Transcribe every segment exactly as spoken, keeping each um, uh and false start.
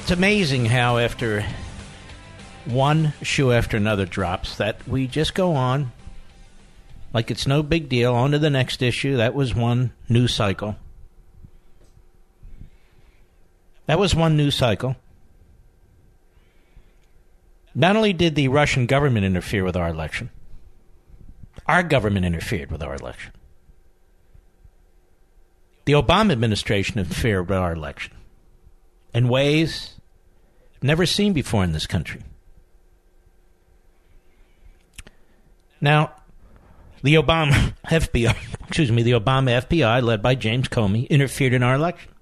It's amazing how after one shoe after another drops that we just go on like it's no big deal, on to the next issue. That was one news cycle. That was one news cycle. Not only did the Russian government interfere with our election, our government interfered with our election. The Obama administration interfered with our election in ways never seen before in this country. Now, the Obama F B I, excuse me, the Obama F B I, led by James Comey, interfered in our election.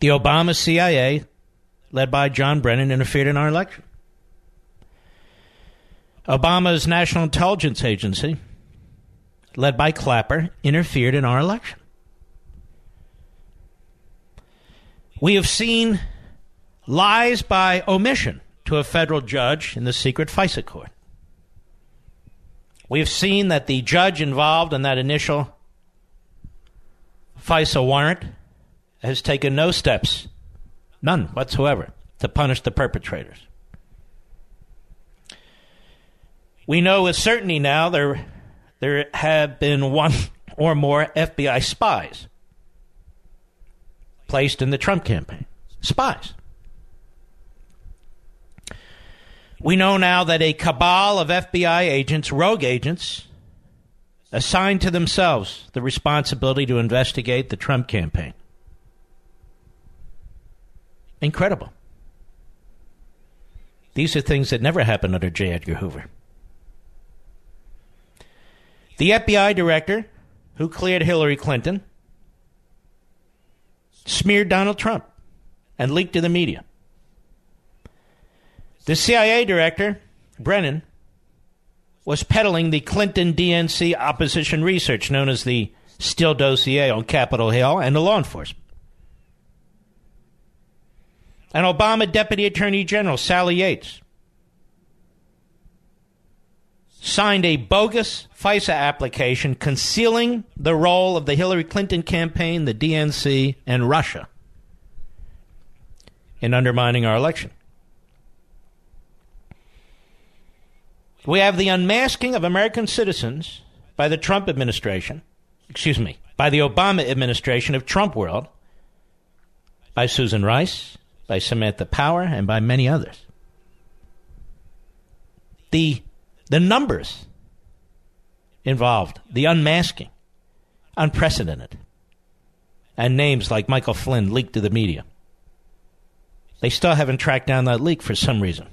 The Obama C I A, led by John Brennan, interfered in our election. Obama's National Intelligence Agency, led by Clapper, interfered in our election. We have seen lies by omission to a federal judge in the secret FISA court. We have seen that the judge involved in that initial FISA warrant has taken no steps, none whatsoever, to punish the perpetrators. We know with certainty now there, there have been one or more F B I spies placed in the Trump campaign. Spies. We know now that a cabal of F B I agents, rogue agents, assigned to themselves the responsibility to investigate the Trump campaign. Incredible. These are things that never happened under J. Edgar Hoover. The F B I director who cleared Hillary Clinton smeared Donald Trump and leaked to the media. The C I A director, Brennan, was peddling the Clinton D N C opposition research known as the Steele dossier on Capitol Hill and the law enforcement. And Obama Deputy Attorney General Sally Yates signed a bogus FISA application concealing the role of the Hillary Clinton campaign, the D N C, and Russia in undermining our election. We have the unmasking of American citizens by the Trump administration, excuse me, by the Obama administration of Trump world, by Susan Rice, by Samantha Power, and by many others. The The numbers involved, the unmasking, unprecedented. And names like Michael Flynn leaked to the media. They still haven't tracked down that leak for some reason.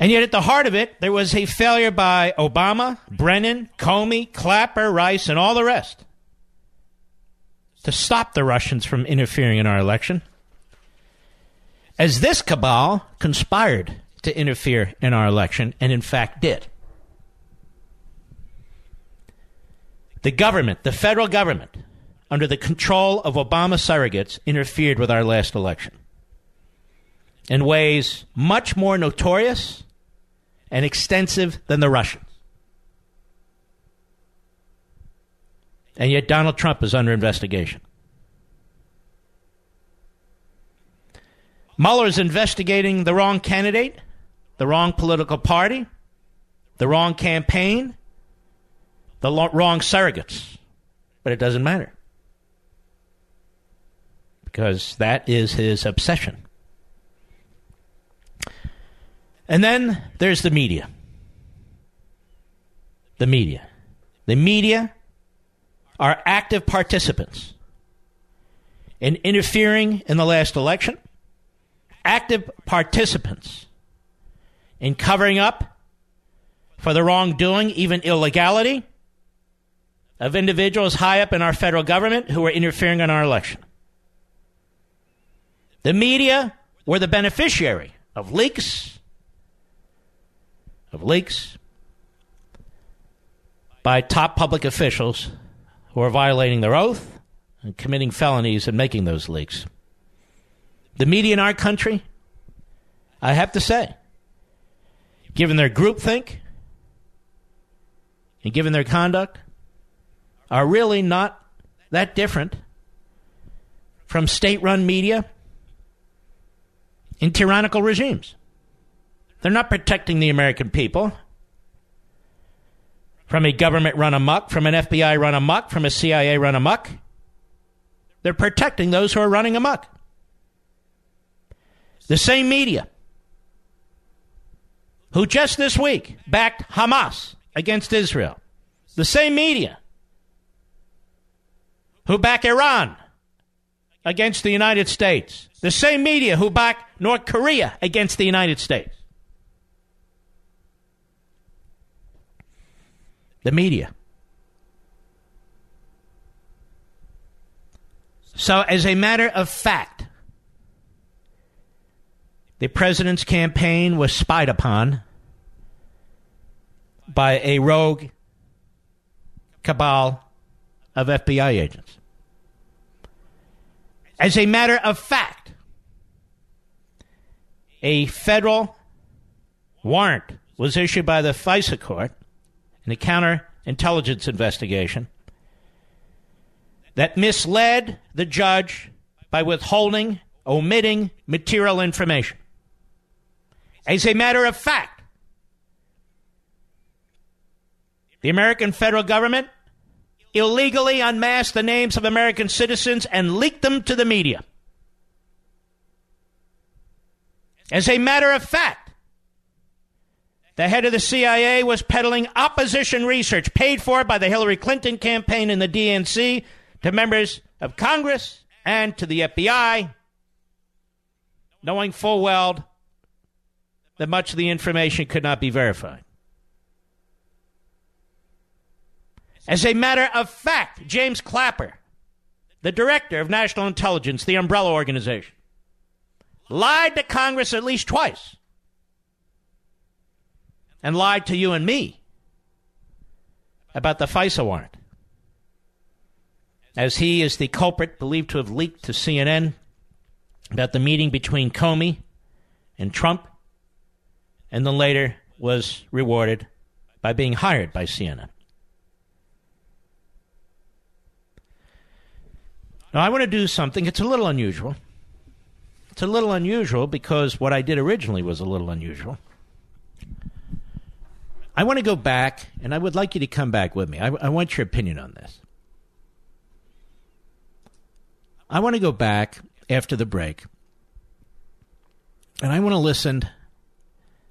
And yet at the heart of it, there was a failure by Obama, Brennan, Comey, Clapper, Rice, and all the rest to stop the Russians from interfering in our election, as this cabal conspired to interfere in our election, and in fact did. The government, the federal government, under the control of Obama surrogates, interfered with our last election in ways much more notorious and extensive than the Russians. And yet Donald Trump is under investigation. Mueller is investigating the wrong candidate, the wrong political party, the wrong campaign, the lo- wrong surrogates. But it doesn't matter, because that is his obsession. And then there's the media. The media. The media are active participants in interfering in the last election, active participants in covering up for the wrongdoing, even illegality, of individuals high up in our federal government who are interfering in our election. The media were the beneficiary of leaks, of leaks by top public officials who are violating their oath and committing felonies and making those leaks. The media in our country, I have to say, given their groupthink and given their conduct, are really not that different from state-run media in tyrannical regimes. They're not protecting the American people from a government run amok, from an F B I run amok, from a C I A run amok. They're protecting those who are running amok. The same media who just this week backed Hamas against Israel. The same media who back Iran against the United States. The same media who back North Korea against the United States. The media. So, as a matter of fact, the president's campaign was spied upon by a rogue cabal of F B I agents. As a matter of fact, a federal warrant was issued by the FISA court in a counterintelligence investigation that misled the judge by withholding, omitting material information. As a matter of fact, the American federal government illegally unmasked the names of American citizens and leaked them to the media. As a matter of fact, the head of the C I A was peddling opposition research paid for by the Hillary Clinton campaign and the D N C to members of Congress and to the F B I, knowing full well that much of the information could not be verified. As a matter of fact, James Clapper, the director of National Intelligence, the umbrella organization, lied to Congress at least twice and lied to you and me about the FISA warrant, as he is the culprit believed to have leaked to C N N about the meeting between Comey and Trump, and then later was rewarded by being hired by C N N. Now, I want to do something. It's a little unusual. It's a little unusual because what I did originally was a little unusual. I want to go back, and I would like you to come back with me. I, I want your opinion on this. I want to go back after the break, and I want to listen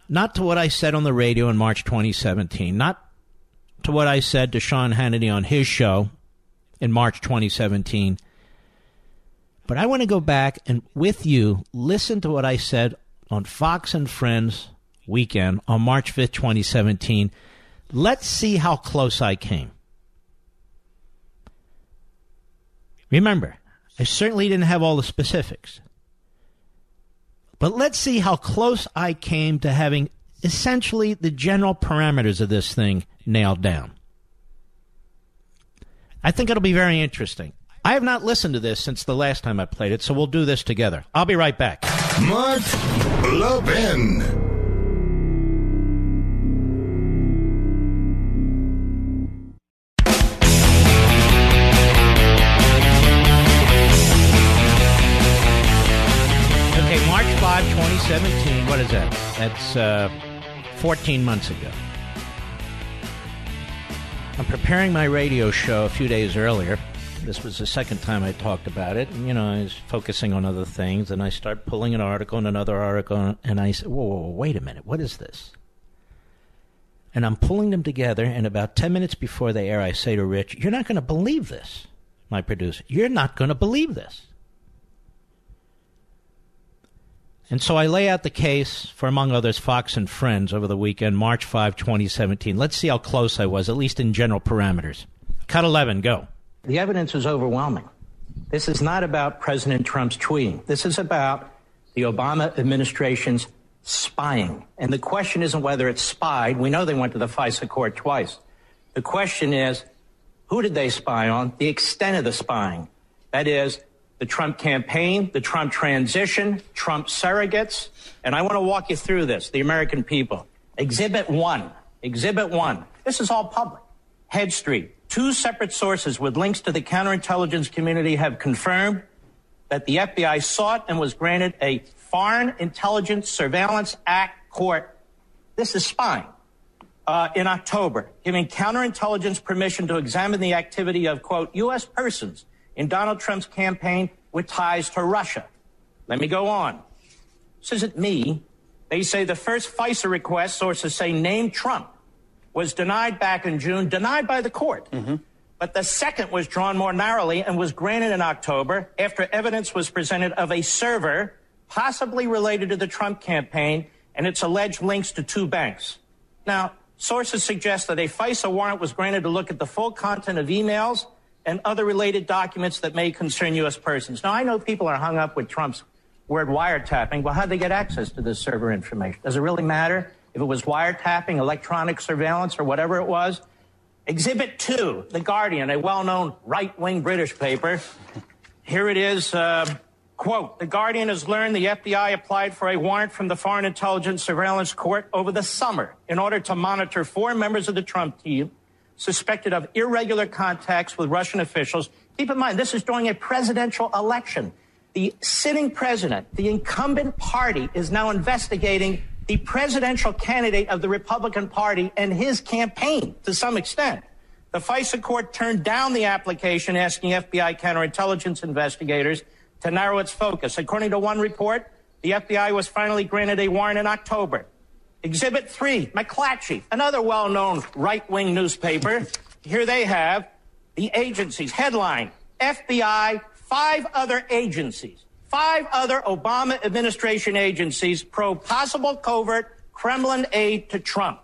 not to what I said on the radio in March twenty seventeen, not to what I said to Sean Hannity on his show in March twenty seventeen, but I want to go back and, with you, listen to what I said on Fox and Friends weekend on March fifth, twenty seventeen. Let's see how close I came. Remember, I certainly didn't have all the specifics. But let's see how close I came to having essentially the general parameters of this thing nailed down. I think it'll be very interesting. I have not listened to this since the last time I played it, so we'll do this together. I'll be right back. Mark Levin. Okay, March fifth, twenty seventeen. What is that? That's uh, fourteen months ago. I'm preparing my radio show a few days earlier. This was the second time I talked about it. And, you know, I was focusing on other things, and I start pulling an article and another article, and I said, whoa, whoa, whoa, wait a minute. What is this? And I'm pulling them together, and about ten minutes before they air, I say to Rich, you're not going to believe this, my producer. You're not going to believe this. And so I lay out the case for, among others, Fox and Friends over the weekend, March fifth, twenty seventeen. Let's see how close I was, at least in general parameters. Cut eleven, go. The evidence is overwhelming. This is not about President Trump's tweeting. This is about the Obama administration's spying. And the question isn't whether it's spied. We know they went to the FISA court twice. The question is, who did they spy on? The extent of the spying. That is, the Trump campaign, the Trump transition, Trump surrogates. And I want to walk you through this, the American people. Exhibit one. Exhibit one. This is all public. Head Street. Two separate sources with links to the counterintelligence community have confirmed that the F B I sought and was granted a Foreign Intelligence Surveillance Act court. This is spying. Uh, in October, giving counterintelligence permission to examine the activity of, quote, U S persons in Donald Trump's campaign with ties to Russia. Let me go on. This isn't me. They say the first FISA request, sources say, named Trump, was denied back in June, denied by the court. Mm-hmm. But the second was drawn more narrowly and was granted in October after evidence was presented of a server possibly related to the Trump campaign and its alleged links to two banks. Now, sources suggest that a FISA warrant was granted to look at the full content of emails and other related documents that may concern U S persons. Now, I know people are hung up with Trump's word wiretapping. Well, how'd they get access to this server information? Does it really matter? If it was wiretapping, electronic surveillance, or whatever it was. Exhibit two, The Guardian, a well-known right-wing British paper. Here it is, uh, quote, The Guardian has learned the F B I applied for a warrant from the Foreign Intelligence Surveillance Court over the summer in order to monitor four members of the Trump team suspected of irregular contacts with Russian officials. Keep in mind, this is during a presidential election. The sitting president, the incumbent party, is now investigating the presidential candidate of the Republican Party and his campaign to some extent. The FISA court turned down the application asking F B I counterintelligence investigators to narrow its focus. According to one report, the F B I was finally granted a warrant in October. Exhibit three, McClatchy, another well-known right-wing newspaper. Here they have the agencies. Headline, F B I, five other agencies. Five other Obama administration agencies probe possible covert Kremlin aid to Trump.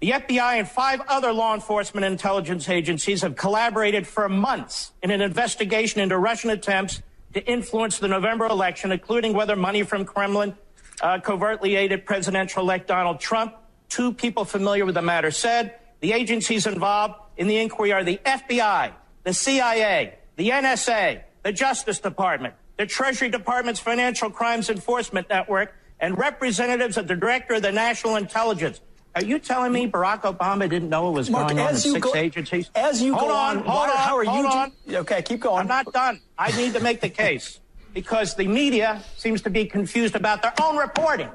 The F B I and five other law enforcement intelligence agencies have collaborated for months in an investigation into Russian attempts to influence the November election, including whether money from Kremlin uh, covertly aided presidential-elect Donald Trump. Two people familiar with the matter said the agencies involved in the inquiry are the F B I, the C I A, the N S A, the Justice Department, the Treasury Department's Financial Crimes Enforcement Network, and representatives of the Director of the National Intelligence. Are you telling me Barack Obama didn't know what was Mark, going on in six go, agencies? As you hold go on, on hold on, how are hold you on. Do, okay, keep going. I'm not done. I need to make the case because the media seems to be confused about their own reporting.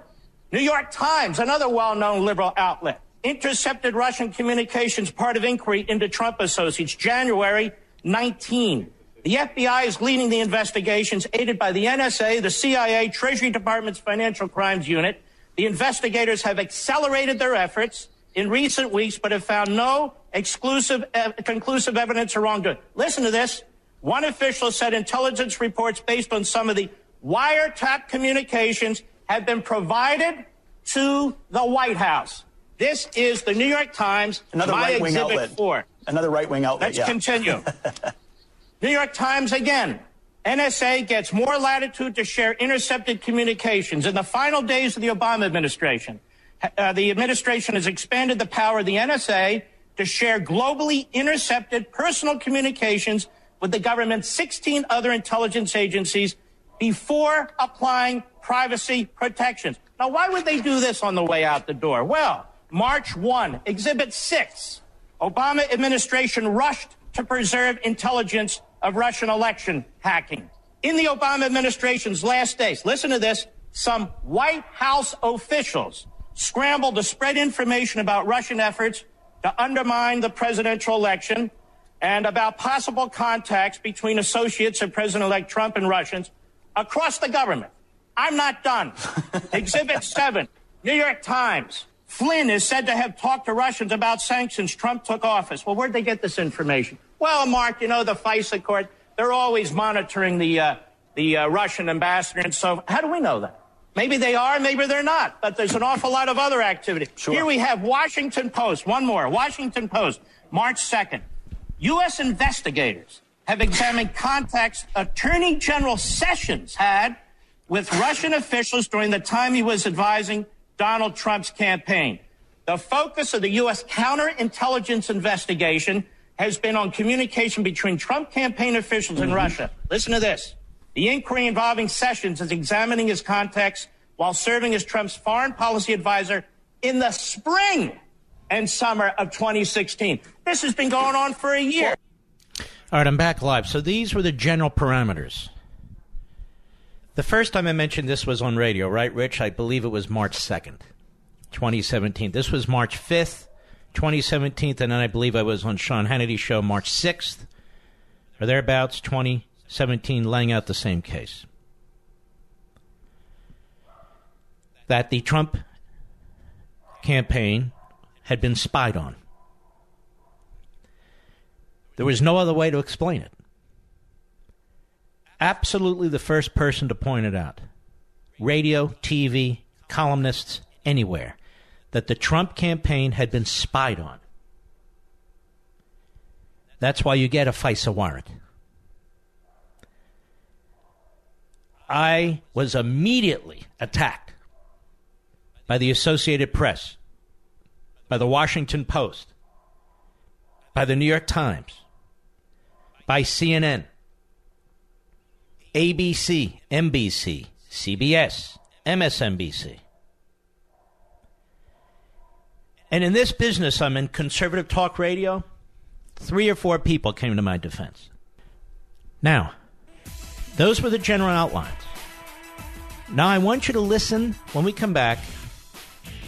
New York Times, another well-known liberal outlet, intercepted Russian communications part of inquiry into Trump associates, January nineteenth. The F B I is leading the investigations, aided by the N S A, the C I A, Treasury Department's Financial Crimes Unit. The investigators have accelerated their efforts in recent weeks, but have found no exclusive, uh, conclusive evidence of wrongdoing. Listen to this. One official said intelligence reports based on some of the wiretap communications have been provided to the White House. This is the New York Times, Another my right-wing exhibit outlet. four. Another right-wing outlet, Let's yeah. continue. New York Times again, N S A gets more latitude to share intercepted communications. In the final days of the Obama administration, uh, the administration has expanded the power of the N S A to share globally intercepted personal communications with the government's sixteen other intelligence agencies before applying privacy protections. Now, why would they do this on the way out the door? Well, March first, Exhibit six, Obama administration rushed to preserve intelligence of Russian election hacking. In the Obama administration's last days, listen to this, some White House officials scrambled to spread information about Russian efforts to undermine the presidential election and about possible contacts between associates of President-elect Trump and Russians across the government. I'm not done. Exhibit seven, New York Times. Flynn is said to have talked to Russians about sanctions Trump took office. Well, where'd they get this information? Well, Mark, you know, the FISA court, they're always monitoring the uh, the uh, Russian ambassador. And so how do we know that? Maybe they are, maybe they're not. But there's an awful lot of other activity. Sure. Here we have Washington Post. One more. Washington Post, March second. U S investigators have examined contacts Attorney General Sessions had with Russian officials during the time he was advising Donald Trump's campaign. The focus of the U S counterintelligence investigation has been on communication between Trump campaign officials and mm-hmm. Russia. Listen to this. The inquiry involving Sessions is examining his contacts while serving as Trump's foreign policy advisor in the spring and summer of twenty sixteen. This has been going on for a year. All right, I'm back live. So these were the general parameters. The first time I mentioned this was on radio, right, Rich? I believe it was March second, twenty seventeen. This was March fifth, twenty seventeen, and then I believe I was on Sean Hannity's show March sixth, or thereabouts, twenty seventeen, laying out the same case. That the Trump campaign had been spied on. There was no other way to explain it. Absolutely the first person to point it out. Radio, T V, columnists, anywhere. That the Trump campaign had been spied on. That's why you get a FISA warrant. I was immediately attacked by the Associated Press, by the Washington Post, by the New York Times, by C N N, A B C, N B C, C B S, M S N B C. And in this business, I'm in conservative talk radio. Three or four people came to my defense. Now, those were the general outlines. Now, I want you to listen when we come back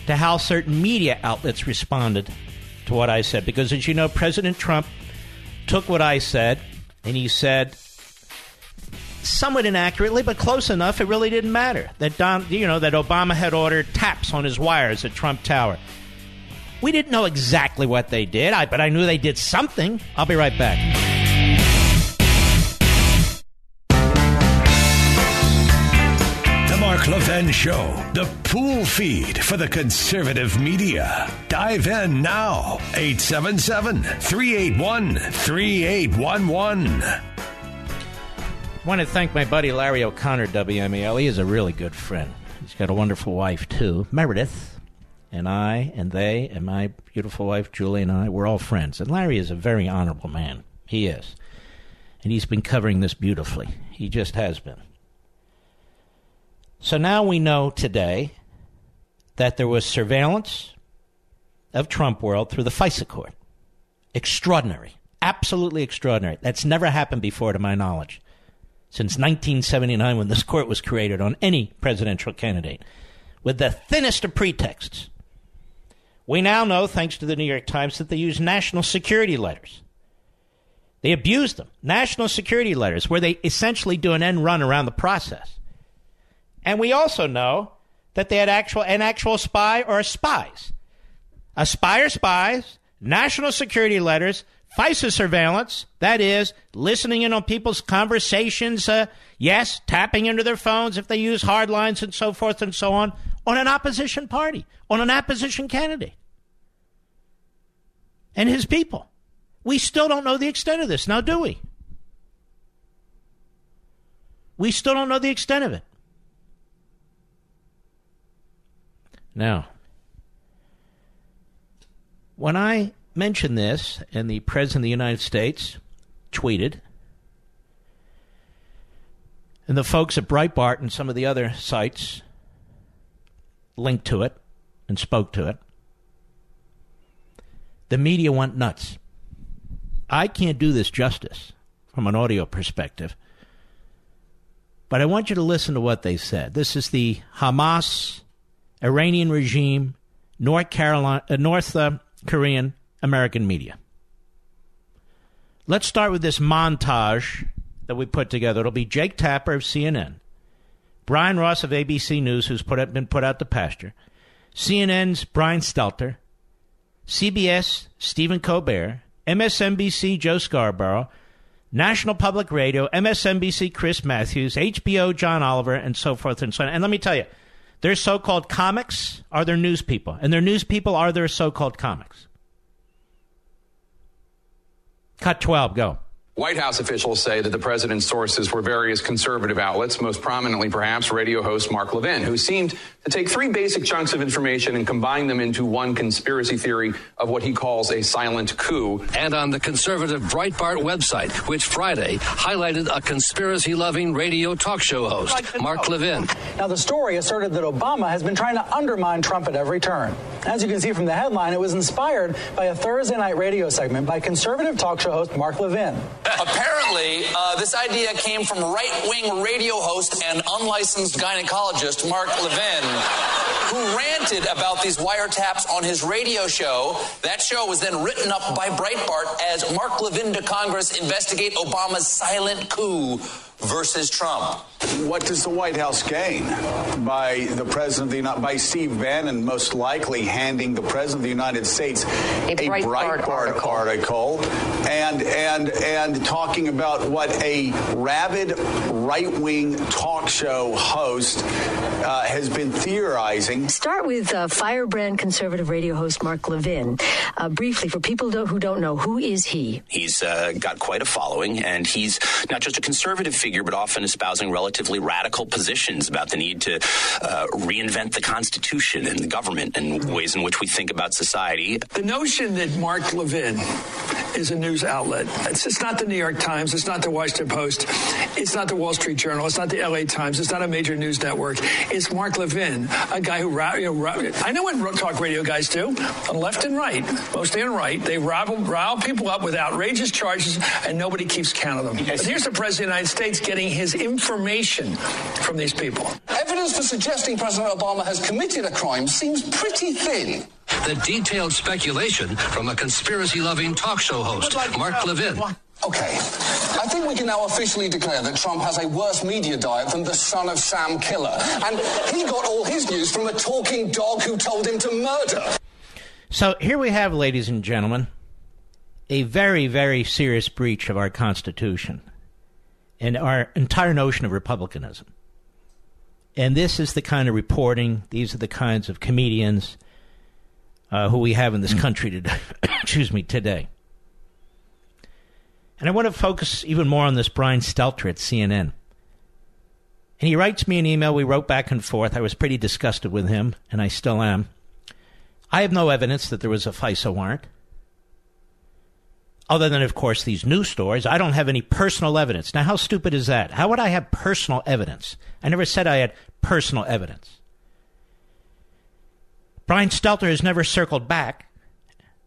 to how certain media outlets responded to what I said. Because, as you know, President Trump took what I said, and he said, somewhat inaccurately, but close enough, it really didn't matter, that Don, you know, that Obama had ordered taps on his wires at Trump Tower. We didn't know exactly what they did, I, but I knew they did something. I'll be right back. The Mark Levin Show, the pool feed for the conservative media. Dive in now, eight seven seven, three eight one, three eight one one. I want to thank my buddy Larry O'Connor, W M E L. He is a really good friend. He's got a wonderful wife, too, Meredith. And I and they and my beautiful wife, Julie, and I, we're all friends. And Larry is a very honorable man. He is. And he's been covering this beautifully. He just has been. So now we know today that there was surveillance of Trump World through the FISA court. Extraordinary. Absolutely extraordinary. That's never happened before, to my knowledge, since nineteen seventy-nine, when this court was created on any presidential candidate, with the thinnest of pretexts. We now know, thanks to the New York Times, that they used national security letters. They abused them. National security letters, where they essentially do an end run around the process. And we also know that they had actual an actual spy or spies. A spy or spies, national security letters, FISA surveillance, that is, listening in on people's conversations, uh, yes, tapping into their phones if they use hard lines and so forth and so on, on an opposition party, on an opposition candidate, and his people. We still don't know the extent of this, now do we? We still don't know the extent of it. Now, when I mentioned this, and the President of the United States tweeted, and the folks at Breitbart and some of the other sites linked to it and spoke to it, the media went nuts. I can't do this justice from an audio perspective, but I want you to listen to what they said. This is the Hamas, Iranian regime, North Carolina, uh, North uh, Korean American media. Let's start with this montage that we put together. It'll be Jake Tapper of C N N, Brian Ross of A B C News, who's put up, been put out to pasture, C N N's Brian Stelter, C B S Stephen Colbert, M S N B C Joe Scarborough, National Public Radio, M S N B C Chris Matthews, H B O John Oliver, and so forth and so on. And let me tell you, their so-called comics are their news people, and their news people are their so-called comics. Cut twelve, go. White House officials say that the president's sources were various conservative outlets, most prominently perhaps radio host Mark Levin, who seemed to take three basic chunks of information and combine them into one conspiracy theory of what he calls a silent coup. And on the conservative Breitbart website, which Friday highlighted a conspiracy-loving radio talk show host, Mark Levin. Now, the story asserted that Obama has been trying to undermine Trump at every turn. As you can see from the headline, it was inspired by a Thursday night radio segment by conservative talk show host Mark Levin. Apparently, uh, this idea came from right-wing radio host and unlicensed gynecologist Mark Levin, who ranted about these wiretaps on his radio show. That show was then written up by Breitbart as Mark Levin to Congress investigate Obama's silent coup versus Trump. What does the White House gain by the president of the United, by Steve Bannon most likely handing the president of the United States a, a Breitbart, Breitbart article, article and, and, and talking about what a rabid right-wing talk show host uh, has been theorizing? Start with uh, firebrand conservative radio host Mark Levin. Uh, briefly, for people don't, who don't know, who is he? He's uh, got quite a following, and he's not just a conservative figure, but often espousing relative relatively radical positions about the need to uh, reinvent the Constitution and the government and ways in which we think about society. The notion that Mark Levin is a news outlet, it's, it's not the New York Times, it's not the Washington Post, it's not the Wall Street Journal, it's not the L A Times, it's not a major news network. It's Mark Levin, a guy who, you know, I know what talk radio guys do, on left and right, mostly on right, they rile, rile people up with outrageous charges and nobody keeps count of them. Yes. Here's the President of the United States getting his information from these people. Evidence for suggesting President Obama has committed a crime seems pretty thin. The detailed speculation from a conspiracy-loving talk show host, like Mark Levin. Okay, I think we can now officially declare that Trump has a worse media diet than the son of Sam Killer. And he got all his news from a talking dog who told him to murder. So here we have, ladies and gentlemen, a very, very serious breach of our Constitution and our entire notion of republicanism. And this is the kind of reporting, these are the kinds of comedians uh, who we have in this country today, excuse me, today. And I want to focus even more on this Brian Stelter at C N N. And he writes me an email, we wrote back and forth. I was pretty disgusted with him, and I still am. I have no evidence that there was a FISA warrant, other than, of course, these news stories. I don't have any personal evidence. Now, how stupid is that? How would I have personal evidence? I never said I had personal evidence. Brian Stelter has never circled back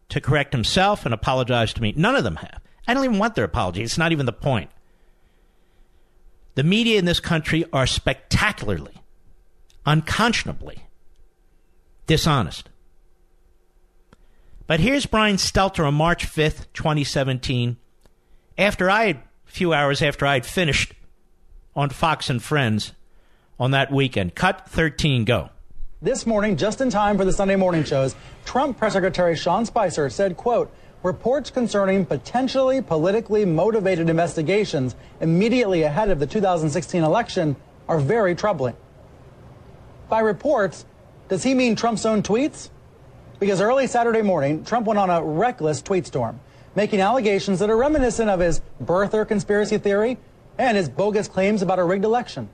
to correct himself and apologize to me. None of them have. I don't even want their apology. It's not even the point. The media in this country are spectacularly, unconscionably dishonest. But here's Brian Stelter on March fifth, twenty seventeen, after I had, a few hours after I had finished on Fox and Friends on that weekend. Cut thirteen, go. This morning, just in time for the Sunday morning shows, Trump Press Secretary Sean Spicer said, quote, reports concerning potentially politically motivated investigations immediately ahead of the two thousand sixteen election are very troubling. By reports, does he mean Trump's own tweets? Because early Saturday morning, Trump went on a reckless tweet storm, making allegations that are reminiscent of his birther conspiracy theory and his bogus claims about a rigged election.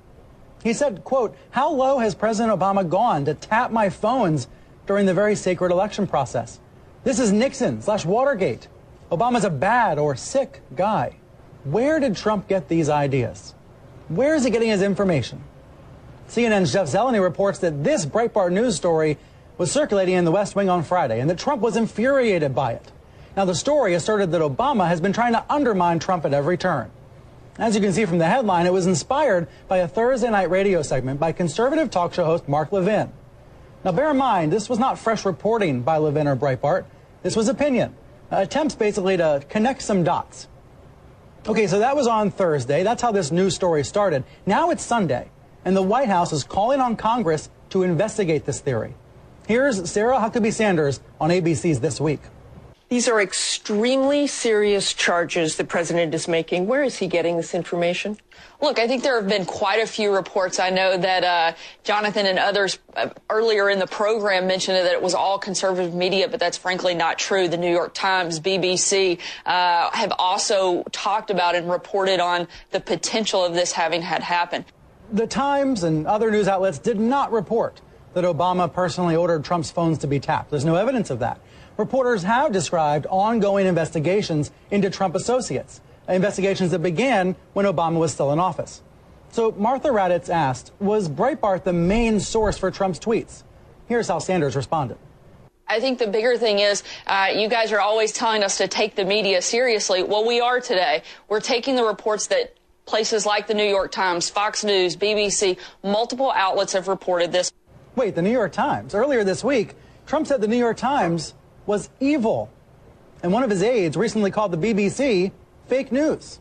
He said, quote, how low has President Obama gone to tap my phones during the very sacred election process? This is Nixon slash Watergate. Obama's a bad or sick guy. Where did Trump get these ideas? Where is he getting his information? C N N's Jeff Zeleny reports that this Breitbart News story was circulating in the West Wing on Friday, and that Trump was infuriated by it. Now, the story asserted that Obama has been trying to undermine Trump at every turn. As you can see from the headline, it was inspired by a Thursday night radio segment by conservative talk show host Mark Levin. Now, bear in mind, this was not fresh reporting by Levin or Breitbart. This was opinion, attempts basically to connect some dots. Okay, so that was on Thursday. That's how this news story started. Now it's Sunday, and the White House is calling on Congress to investigate this theory. Here's Sarah Huckabee Sanders on A B C's This Week. These are extremely serious charges the president is making. Where is he getting this information? Look, I think there have been quite a few reports. I know that uh, Jonathan and others earlier in the program mentioned that it was all conservative media, but that's frankly not true. The New York Times, B B C uh, have also talked about and reported on the potential of this having had happened. The Times and other news outlets did not report that Obama personally ordered Trump's phones to be tapped. There's no evidence of that. Reporters have described ongoing investigations into Trump associates, investigations that began when Obama was still in office. So Martha Raddatz asked, was Breitbart the main source for Trump's tweets? Here's how Sanders responded. I think the bigger thing is uh, you guys are always telling us to take the media seriously. Well, we are today. We're taking the reports that places like the New York Times, Fox News, B B C, multiple outlets have reported this. Wait, the New York Times. Earlier this week, Trump said the New York Times was evil. And one of his aides recently called the B B C fake news.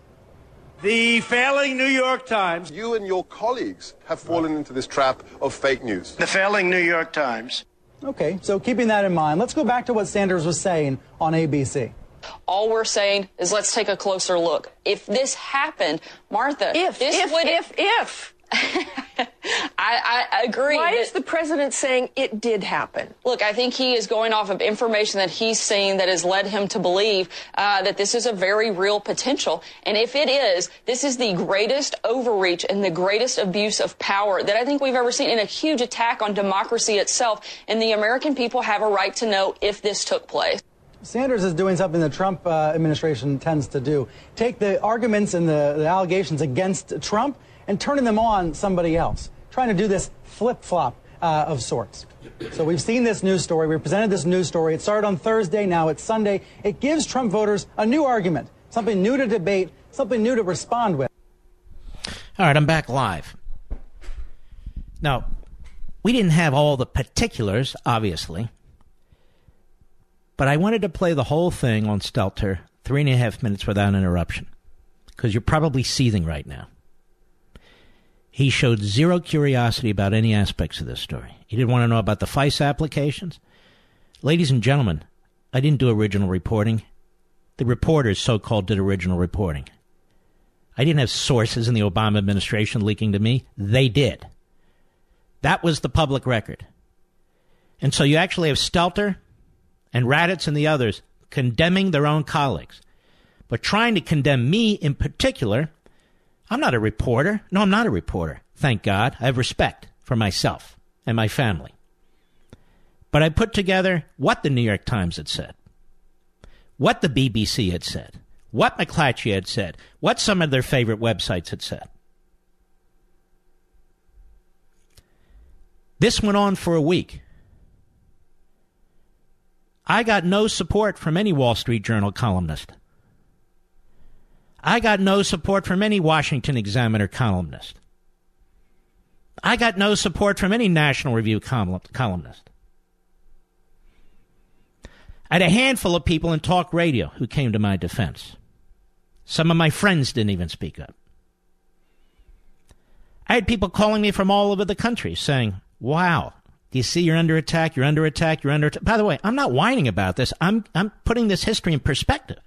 The failing New York Times. You and your colleagues have fallen into this trap of fake news. The failing New York Times. Okay, so keeping that in mind, let's go back to what Sanders was saying on A B C. All we're saying is let's take a closer look. If this happened, Martha, if, this if, would... If, if, if. I, I agree. Why is the president saying it did happen? Look, I think he is going off of information that he's seen that has led him to believe uh, that this is a very real potential. And if it is, this is the greatest overreach and the greatest abuse of power that I think we've ever seen, in a huge attack on democracy itself. And the American people have a right to know if this took place. Sanders is doing something the Trump uh, administration tends to do. Take the arguments and the, the allegations against Trump and turning them on somebody else. Trying to do this flip-flop uh, of sorts. So we've seen this news story. We presented this news story. It started on Thursday. Now it's Sunday. It gives Trump voters a new argument, something new to debate, something new to respond with. All right, I'm back live. Now, we didn't have all the particulars, obviously, but I wanted to play the whole thing on Stelter, three and a half minutes without interruption, because you're probably seething right now. He showed zero curiosity about any aspects of this story. He didn't want to know about the FISA applications. Ladies and gentlemen, I didn't do original reporting. The reporters, so-called, did original reporting. I didn't have sources in the Obama administration leaking to me. They did. That was the public record. And so you actually have Stelter and Raddatz and the others condemning their own colleagues, but trying to condemn me in particular. I'm not a reporter. No, I'm not a reporter. Thank God. I have respect for myself and my family. But I put together what the New York Times had said, what the B B C had said, what McClatchy had said, what some of their favorite websites had said. This went on for a week. I got no support from any Wall Street Journal columnist. I got no support from any Washington Examiner columnist. I got no support from any National Review column, columnist. I had a handful of people in talk radio who came to my defense. Some of my friends didn't even speak up. I had people calling me from all over the country saying, wow, do you see you're under attack, you're under attack, you're under attack. By the way, I'm not whining about this. I'm, I'm putting this history in perspective.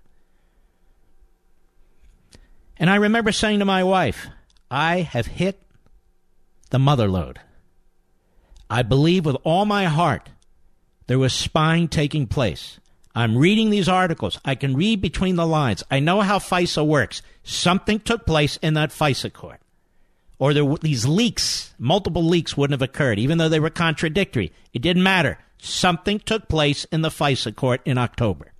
And I remember saying to my wife, I have hit the mother lode. I believe with all my heart there was spying taking place. I'm reading these articles. I can read between the lines. I know how FISA works. Something took place in that FISA court. Or there were these leaks, multiple leaks wouldn't have occurred, even though they were contradictory. It didn't matter. Something took place in the FISA court in October.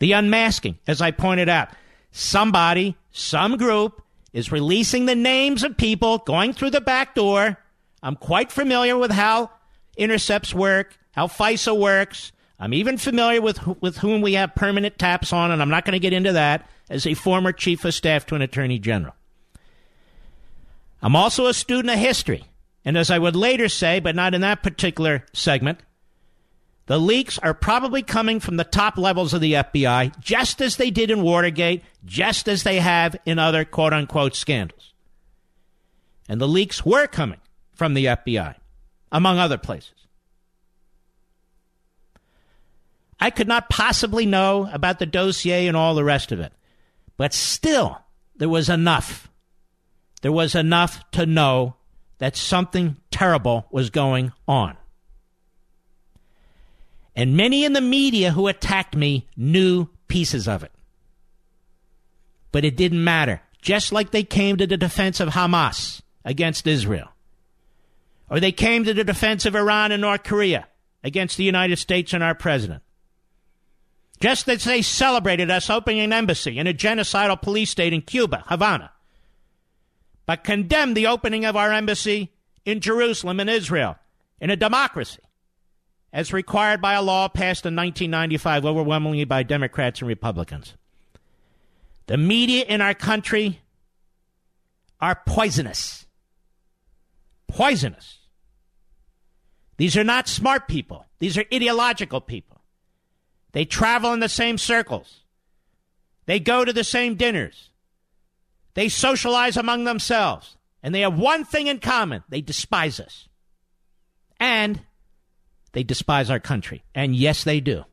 The unmasking, as I pointed out, somebody, some group, is releasing the names of people going through the back door. I'm quite familiar with how intercepts work, how FISA works. I'm even familiar with wh- with whom we have permanent taps on, and I'm not going to get into that as a former chief of staff to an attorney general. I'm also a student of history, and as I would later say, but not in that particular segment, the leaks are probably coming from the top levels of the F B I, just as they did in Watergate, just as they have in other quote-unquote scandals. And the leaks were coming from the F B I, among other places. I could not possibly know about the dossier and all the rest of it. But still, there was enough. There was enough to know that something terrible was going on. And many in the media who attacked me knew pieces of it. But it didn't matter. Just like they came to the defense of Hamas against Israel. Or they came to the defense of Iran and North Korea against the United States and our president. Just as they celebrated us opening an embassy in a genocidal police state in Cuba, Havana, but condemned the opening of our embassy in Jerusalem and Israel in a democracy, as required by a law passed in nineteen ninety-five overwhelmingly by Democrats and Republicans. The media in our country are poisonous. Poisonous. These are not smart people. These are ideological people. They travel in the same circles. They go to the same dinners. They socialize among themselves. And they have one thing in common. They despise us. And they despise our country. And yes, they do.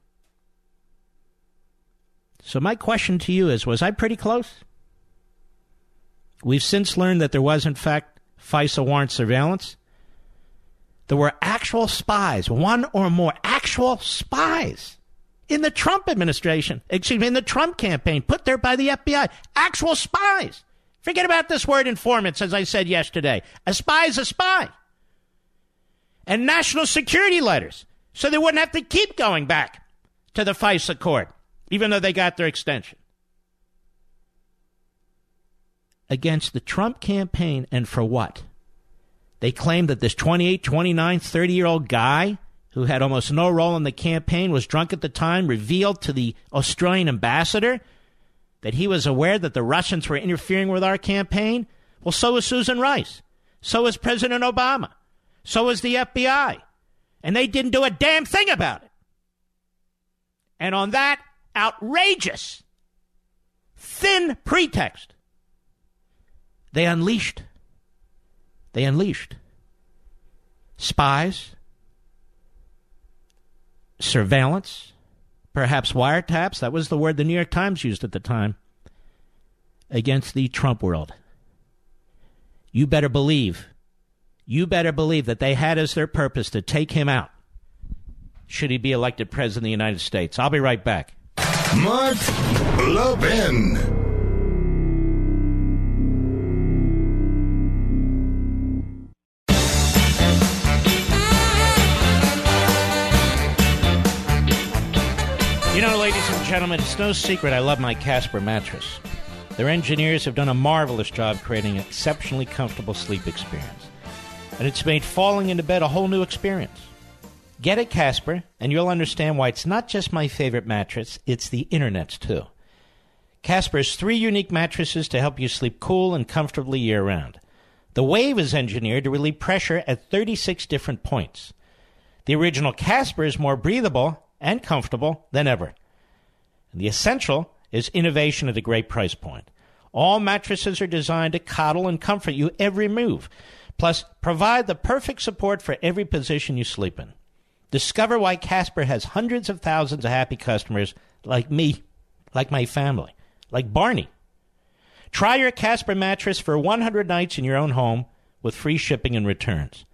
So my question to you is, was I pretty close? We've since learned that there was, in fact, FISA warrant surveillance. There were actual spies, one or more actual spies. In the Trump administration, excuse me, in the Trump campaign, put there by the F B I. Actual spies. Forget about this word informants, as I said yesterday. A spy is a spy. And national security letters, so they wouldn't have to keep going back to the FISA court, even though they got their extension. Against the Trump campaign, and for what? They claim that this twenty-eight, twenty-nine, thirty-year-old guy who had almost no role in the campaign, was drunk at the time, revealed to the Australian ambassador that he was aware that the Russians were interfering with our campaign. Well, so was Susan Rice. So was President Obama. So was the F B I. And they didn't do a damn thing about it. And on that outrageous, thin pretext, they unleashed, they unleashed spies, surveillance, perhaps wiretaps, that was the word the New York Times used at the time, against the Trump world. You better believe, you better believe that they had as their purpose to take him out should he be elected president of the United States. I'll be right back. Mark Levin. You know, ladies and gentlemen, it's no secret I love my Casper mattress. Their engineers have done a marvelous job creating an exceptionally comfortable sleep experience. And it's made falling into bed a whole new experience. Get a Casper, and you'll understand why it's not just my favorite mattress, it's the internet's too. Casper's three unique mattresses to help you sleep cool and comfortably year-round. The Wave is engineered to relieve pressure at thirty-six different points. The original Casper is more breathable and comfortable than ever. And the essential is innovation at a great price point. All mattresses are designed to coddle and comfort you every move, plus provide the perfect support for every position you sleep in. Discover why Casper has hundreds of thousands of happy customers like me, like my family, like Barney. Try your Casper mattress for one hundred nights in your own home with free shipping and returns.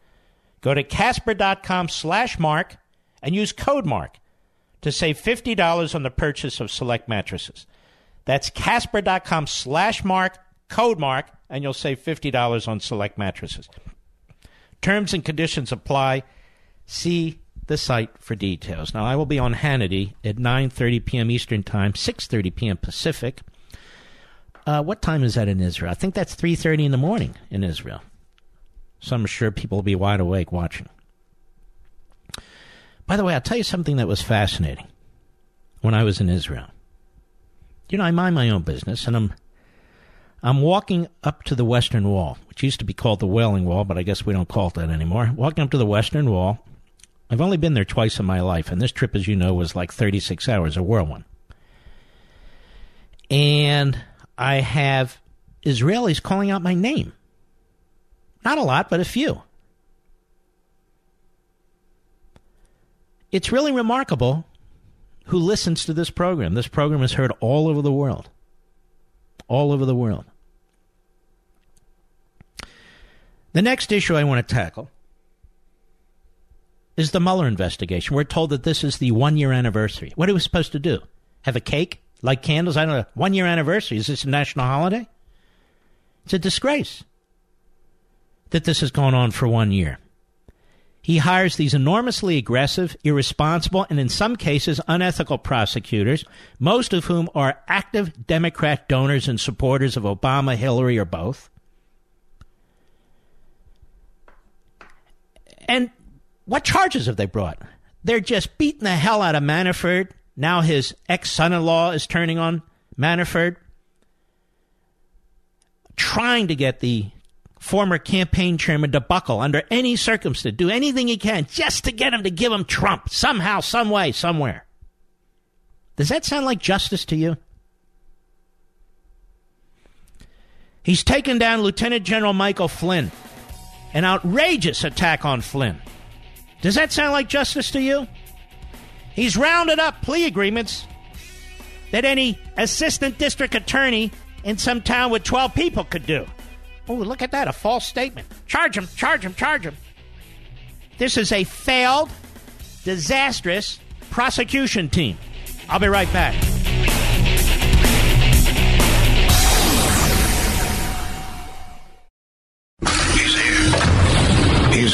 Go to Casper.com slash Mark and use code Mark to save fifty dollars on the purchase of select mattresses. That's Casper.com slash Mark, code Mark, and you'll save fifty dollars on select mattresses. Terms and conditions apply. See the site for details. Now, I will be on Hannity at nine thirty p.m. Eastern Time, six thirty p.m. Pacific. Uh, what time is that in Israel? I think that's three thirty in the morning in Israel. So I'm sure people will be wide awake watching. By the way, I'll tell you something that was fascinating when I was in Israel. You know, I mind my own business, and I'm I'm walking up to the Western Wall, which used to be called the Wailing Wall, but I guess we don't call it that anymore. Walking up to the Western Wall. I've only been there twice in my life, and this trip, as you know, was like thirty-six hours, a whirlwind. And I have Israelis calling out my name. Not a lot, but a few. It's really remarkable who listens to this program. This program is heard all over the world. All over the world. The next issue I want to tackle is the Mueller investigation. We're told that this is the one-year anniversary. What are we supposed to do? Have a cake? Light candles? I don't know. One-year anniversary. Is this a national holiday? It's a disgrace that this has gone on for one year. He hires these enormously aggressive, irresponsible, and in some cases unethical prosecutors, most of whom are active Democrat donors and supporters of Obama, Hillary, or both. And what charges have they brought? They're just beating the hell out of Manafort. Now his ex-son-in-law is turning on Manafort, trying to get the former campaign chairman to buckle under any circumstance, do anything he can just to get him to give him Trump somehow, some way, somewhere. Does that sound like justice to you? He's taken down Lieutenant General Michael Flynn, an outrageous attack on Flynn. Does that sound like justice to you? He's rounded up plea agreements that any assistant district attorney in some town with twelve people could do. Oh, look at that, a false statement. Charge him, charge him, charge him. This is a failed, disastrous prosecution team. I'll be right back. He's here. He's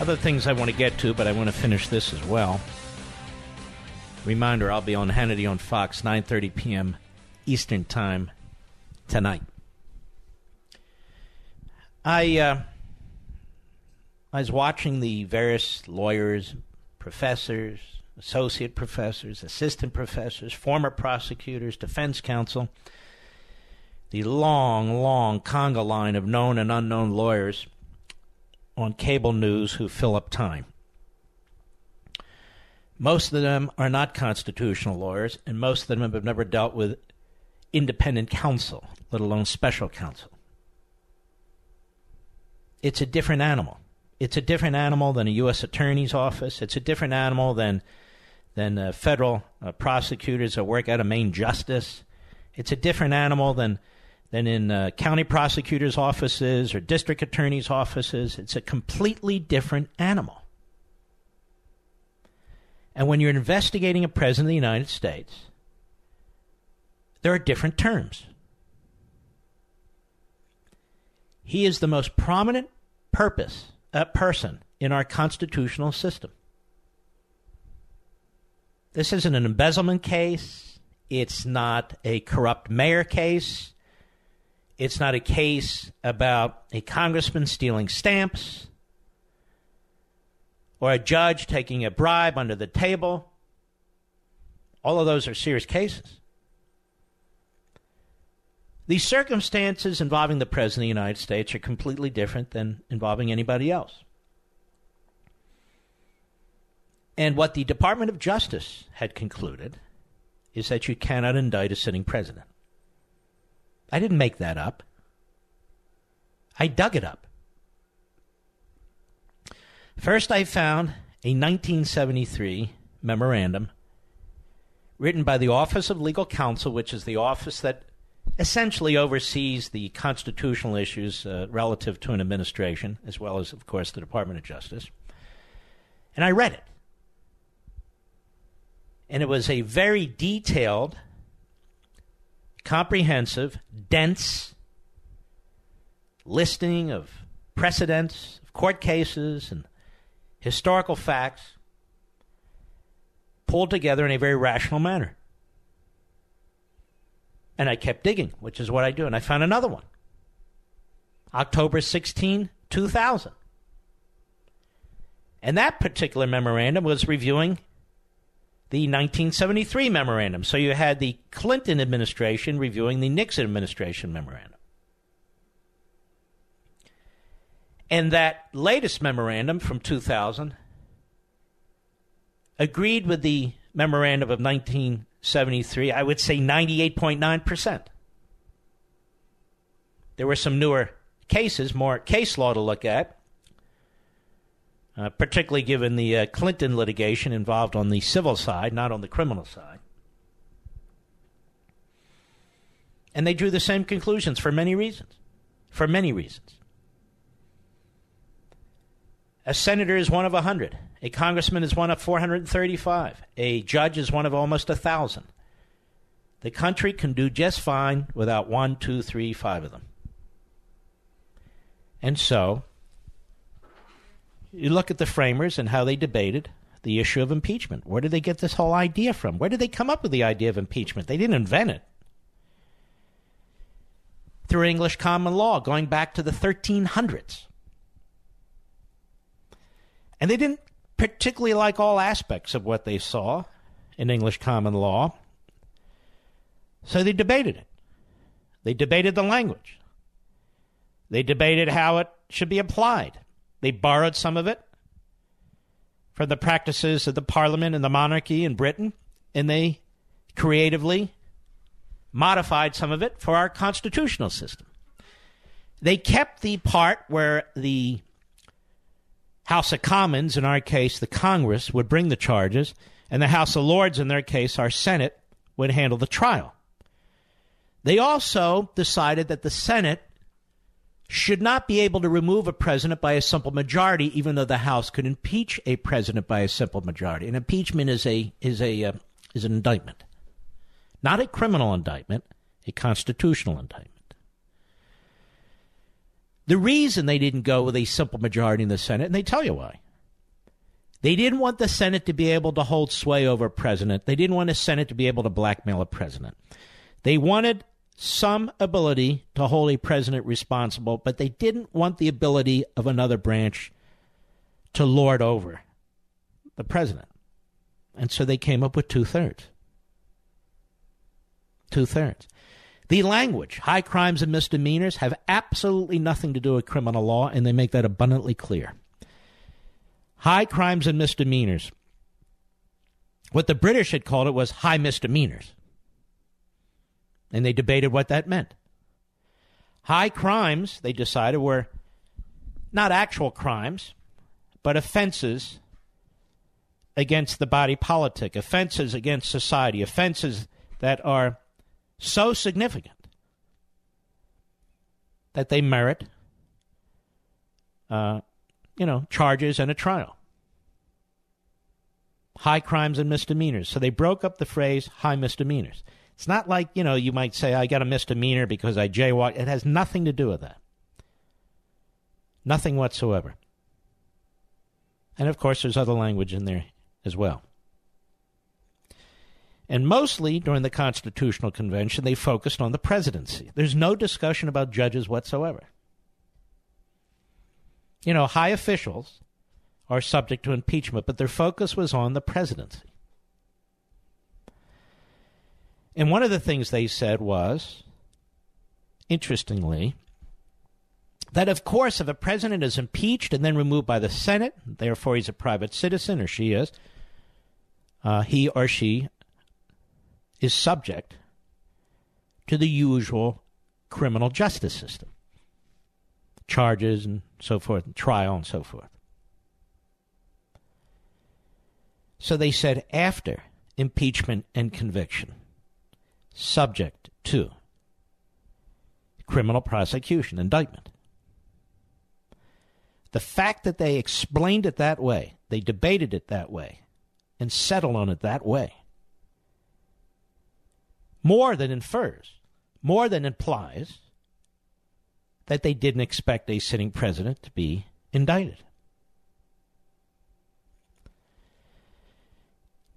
Other things I want to get to, but I want to finish this as well. Reminder, I'll be on Hannity on Fox, nine thirty p.m. Eastern Time tonight. I uh, I was watching the various lawyers, professors, associate professors, assistant professors, former prosecutors, defense counsel, the long, long conga line of known and unknown lawyers on cable news who fill up time. Most of them are not constitutional lawyers, and most of them have never dealt with independent counsel, let alone special counsel. It's a different animal. It's a different animal than a U S attorney's office. It's a different animal than than uh, federal uh, prosecutors that work out of Maine Justice. It's a different animal than, than in uh, county prosecutors' offices or district attorneys' offices. It's a completely different animal. And when you're investigating a president of the United States, there are different terms. He is the most prominent purpose, uh, person in our constitutional system. This isn't an embezzlement case. It's not a corrupt mayor case. It's not a case about a congressman stealing stamps, or a judge taking a bribe under the table. All of those are serious cases. The circumstances involving the President of the United States are completely different than involving anybody else. And what the Department of Justice had concluded is that you cannot indict a sitting president. I didn't make that up. I dug it up. First, I found a nineteen seventy-three memorandum written by the Office of Legal Counsel, which is the office that essentially oversees the constitutional issues uh, relative to an administration, as well as, of course, the Department of Justice. And I read it. And it was a very detailed, comprehensive, dense listing of precedents, of court cases, and historical facts pulled together in a very rational manner. And I kept digging, which is what I do. And I found another one. October sixteenth, two thousand. And that particular memorandum was reviewing the nineteen seventy-three memorandum. So you had the Clinton administration reviewing the Nixon administration memorandum. And that latest memorandum from two thousand agreed with the memorandum of nineteen seventy-three, I would say ninety-eight point nine percent. There were some newer cases, more case law to look at, uh, particularly given the uh, Clinton litigation involved on the civil side, not on the criminal side. And they drew the same conclusions for many reasons. For many reasons. A senator is one of one hundred. A congressman is one of four hundred thirty-five. A judge is one of almost one thousand. The country can do just fine without one, two, three, five of them. And so, you look at the framers and how they debated the issue of impeachment. Where did they get this whole idea from? Where did they come up with the idea of impeachment? They didn't invent it. Through English common law, going back to the thirteen hundreds. And they didn't particularly like all aspects of what they saw in English common law. So they debated it. They debated the language. They debated how it should be applied. They borrowed some of it from the practices of the parliament and the monarchy in Britain, and they creatively modified some of it for our constitutional system. They kept the part where the House of Commons, in our case, the Congress, would bring the charges, and the House of Lords, in their case, our Senate, would handle the trial. They also decided that the Senate should not be able to remove a president by a simple majority, even though the House could impeach a president by a simple majority. And impeachment is a is a uh, is an indictment, not a criminal indictment, a constitutional indictment. The reason they didn't go with a simple majority in the Senate, and they tell you why. They didn't want the Senate to be able to hold sway over a president. They didn't want the Senate to be able to blackmail a president. They wanted some ability to hold a president responsible, but they didn't want the ability of another branch to lord over the president. And so they came up with two-thirds. Two-thirds. The language, high crimes and misdemeanors, have absolutely nothing to do with criminal law, and they make that abundantly clear. High crimes and misdemeanors. What the British had called it was high misdemeanors. And they debated what that meant. High crimes, they decided, were not actual crimes, but offenses against the body politic, offenses against society, offenses that are so significant that they merit, uh, you know, charges and a trial. High crimes and misdemeanors. So they broke up the phrase high misdemeanors. It's not like, you know, you might say, I got a misdemeanor because I jaywalked. It has nothing to do with that. Nothing whatsoever. And, of course, there's other language in there as well. And mostly during the Constitutional Convention, they focused on the presidency. There's no discussion about judges whatsoever. You know, high officials are subject to impeachment, but their focus was on the presidency. And one of the things they said was, interestingly, that of course if a president is impeached and then removed by the Senate, therefore he's a private citizen, or she is, uh, he or she is subject to the usual criminal justice system. Charges and so forth, and trial and so forth. So they said after impeachment and conviction, subject to criminal prosecution, indictment. The fact that they explained it that way, they debated it that way, and settled on it that way, more than infers, more than implies that they didn't expect a sitting president to be indicted.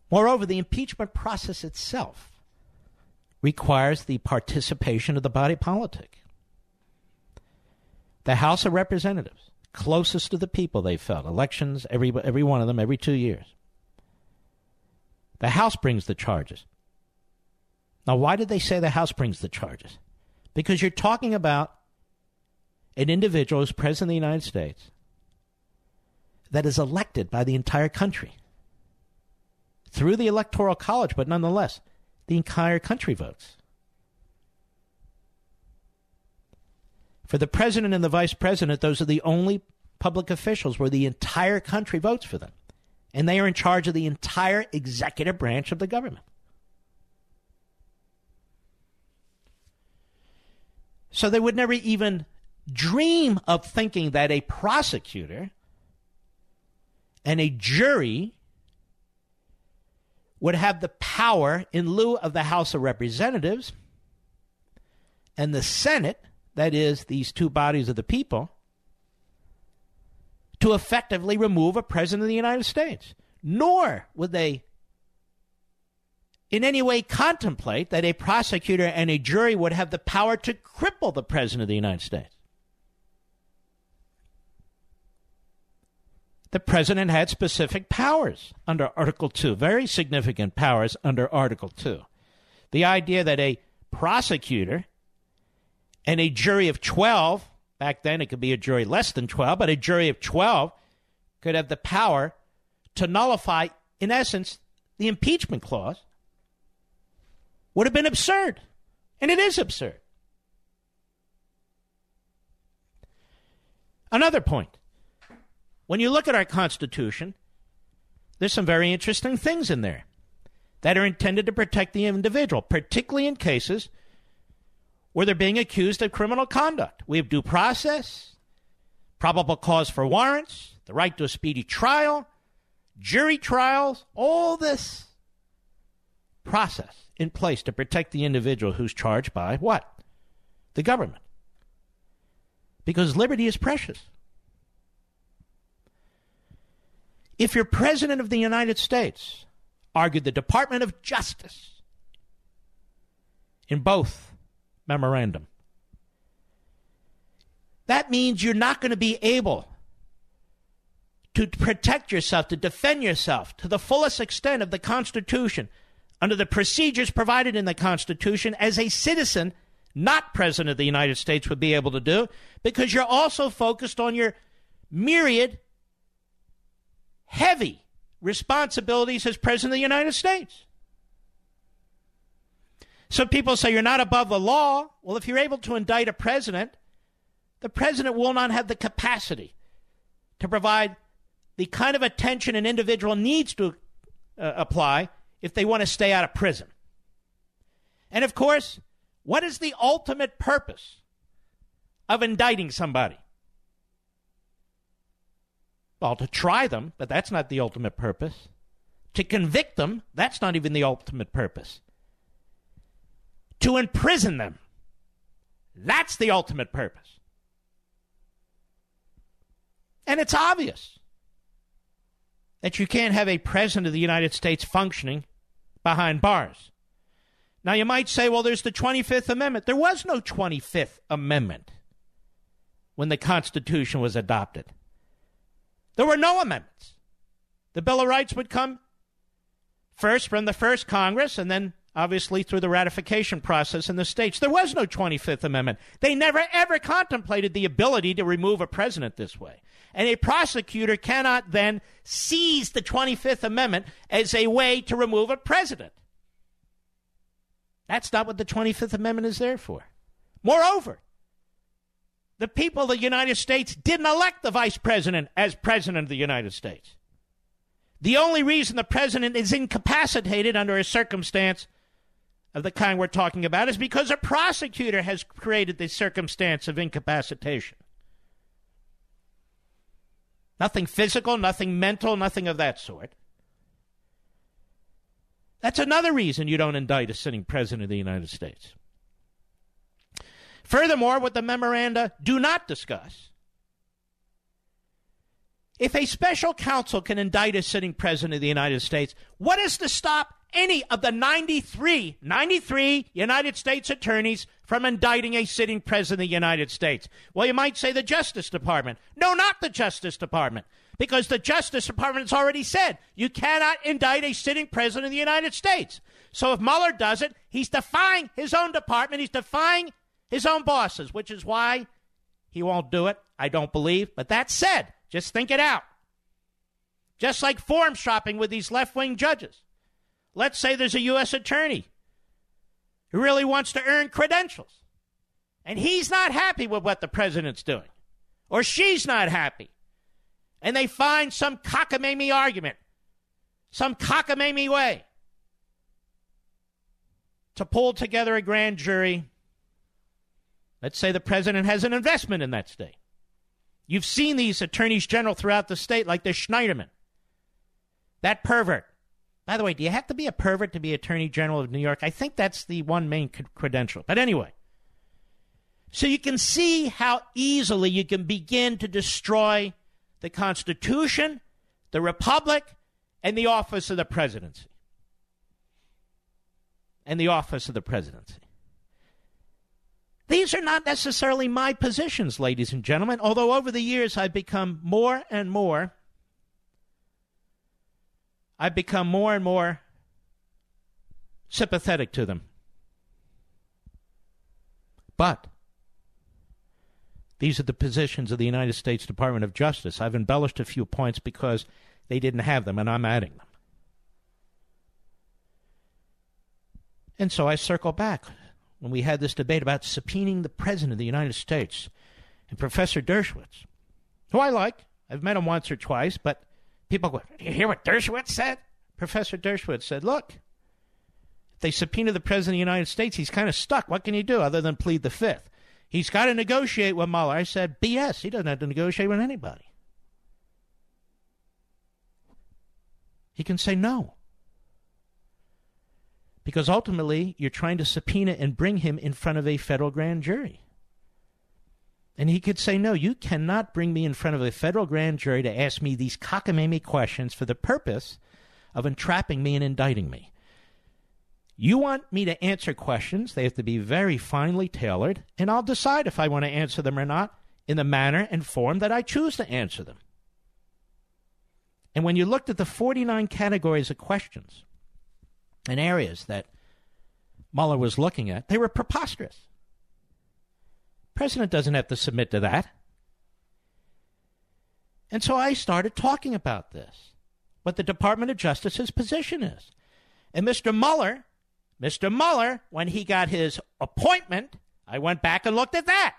Moreover, the impeachment process itself requires the participation of the body politic. The House of Representatives, closest to the people, they felt, elections, every, every one of them, every two years. The House brings the charges. Now, why did they say the House brings the charges? Because you're talking about an individual who's president of the United States that is elected by the entire country through the Electoral College, but nonetheless, the entire country votes. For the president and the vice president, those are the only public officials where the entire country votes for them. And they are in charge of the entire executive branch of the government. So they would never even dream of thinking that a prosecutor and a jury would have the power, in lieu of the House of Representatives and the Senate, that is, these two bodies of the people, to effectively remove a president of the United States. Nor would they in any way contemplate that a prosecutor and a jury would have the power to cripple the president of the United States. The president had specific powers under Article two, very significant powers under Article two. The idea that a prosecutor and a jury of twelve, back then it could be a jury less than twelve, but a jury of twelve could have the power to nullify, in essence, the impeachment clause, would have been absurd. And it is absurd. Another point. When you look at our Constitution, there's some very interesting things in there that are intended to protect the individual, particularly in cases where they're being accused of criminal conduct. We have due process, probable cause for warrants, the right to a speedy trial, jury trials, all this process in place to protect the individual who's charged by what? The government. Because liberty is precious. If you're president of the United States, argued the Department of Justice in both memorandum. That means you're not going to be able to protect yourself, to defend yourself to the fullest extent of the Constitution under the procedures provided in the Constitution as a citizen, not president of the United States, would be able to do, because you're also focused on your myriad heavy responsibilities as president of the United States. Some people say you're not above the law. Well, if you're able to indict a president, the president will not have the capacity to provide the kind of attention an individual needs to uh, apply if they want to stay out of prison. And, of course, what is the ultimate purpose of indicting somebody? Well, to try them, but that's not the ultimate purpose. To convict them, that's not even the ultimate purpose. To imprison them. That's the ultimate purpose. And it's obvious that you can't have a president of the United States functioning behind bars. Now you might say, well, there's the twenty-fifth Amendment. There was no twenty-fifth Amendment when the Constitution was adopted. There were no amendments. The Bill of Rights would come first from the first Congress and then obviously through the ratification process in the states. There was no twenty-fifth Amendment. They never, ever contemplated the ability to remove a president this way. And a prosecutor cannot then seize the twenty-fifth Amendment as a way to remove a president. That's not what the twenty-fifth Amendment is there for. Moreover, the people of the United States didn't elect the vice president as president of the United States. The only reason the president is incapacitated under a circumstance of the kind we're talking about is because a prosecutor has created the circumstance of incapacitation. Nothing physical, nothing mental, nothing of that sort. That's another reason you don't indict a sitting president of the United States. Furthermore, what the memoranda do not discuss, if a special counsel can indict a sitting president of the United States, what is to stop any of the ninety-three United States attorneys from indicting a sitting president of the United States. Well, you might say the Justice Department. No, not the Justice Department, because the Justice Department has already said you cannot indict a sitting president of the United States. So if Mueller does it, he's defying his own department. He's defying his own bosses, which is why he won't do it, I don't believe. But that said, just think it out. Just like forum shopping with these left-wing judges. Let's say there's a U S attorney who really wants to earn credentials, and he's not happy with what the president's doing, or she's not happy, and they find some cockamamie argument, some cockamamie way to pull together a grand jury. Let's say the president has an investment in that state. You've seen these attorneys general throughout the state, like the Schneiderman, that pervert. By the way, do you have to be a pervert to be attorney general of New York? I think that's the one main c- credential. But anyway, so you can see how easily you can begin to destroy the Constitution, the Republic, and the office of the presidency. And the office of the presidency. These are not necessarily my positions, ladies and gentlemen, although over the years I've become more and more I've become more and more sympathetic to them. But these are the positions of the United States Department of Justice. I've embellished a few points because they didn't have them, and I'm adding them. And so I circle back when we had this debate about subpoenaing the President of the United States and Professor Dershowitz, who I like. I've met him once or twice, but people go, "Did you hear what Dershowitz said?" Professor Dershowitz said, look, if they subpoena the President of the United States, he's kind of stuck. What can he do other than plead the Fifth? He's got to negotiate with Mueller. I said, B S. He doesn't have to negotiate with anybody. He can say no. Because ultimately, you're trying to subpoena and bring him in front of a federal grand jury. And he could say, no, you cannot bring me in front of a federal grand jury to ask me these cockamamie questions for the purpose of entrapping me and indicting me. You want me to answer questions. They have to be very finely tailored, and I'll decide if I want to answer them or not in the manner and form that I choose to answer them. And when you looked at the forty-nine categories of questions and areas that Mueller was looking at, they were preposterous. President doesn't have to submit to that. And so I started talking about this, what the Department of Justice's position is. And Mister Mueller, Mister Mueller, when he got his appointment, I went back and looked at that.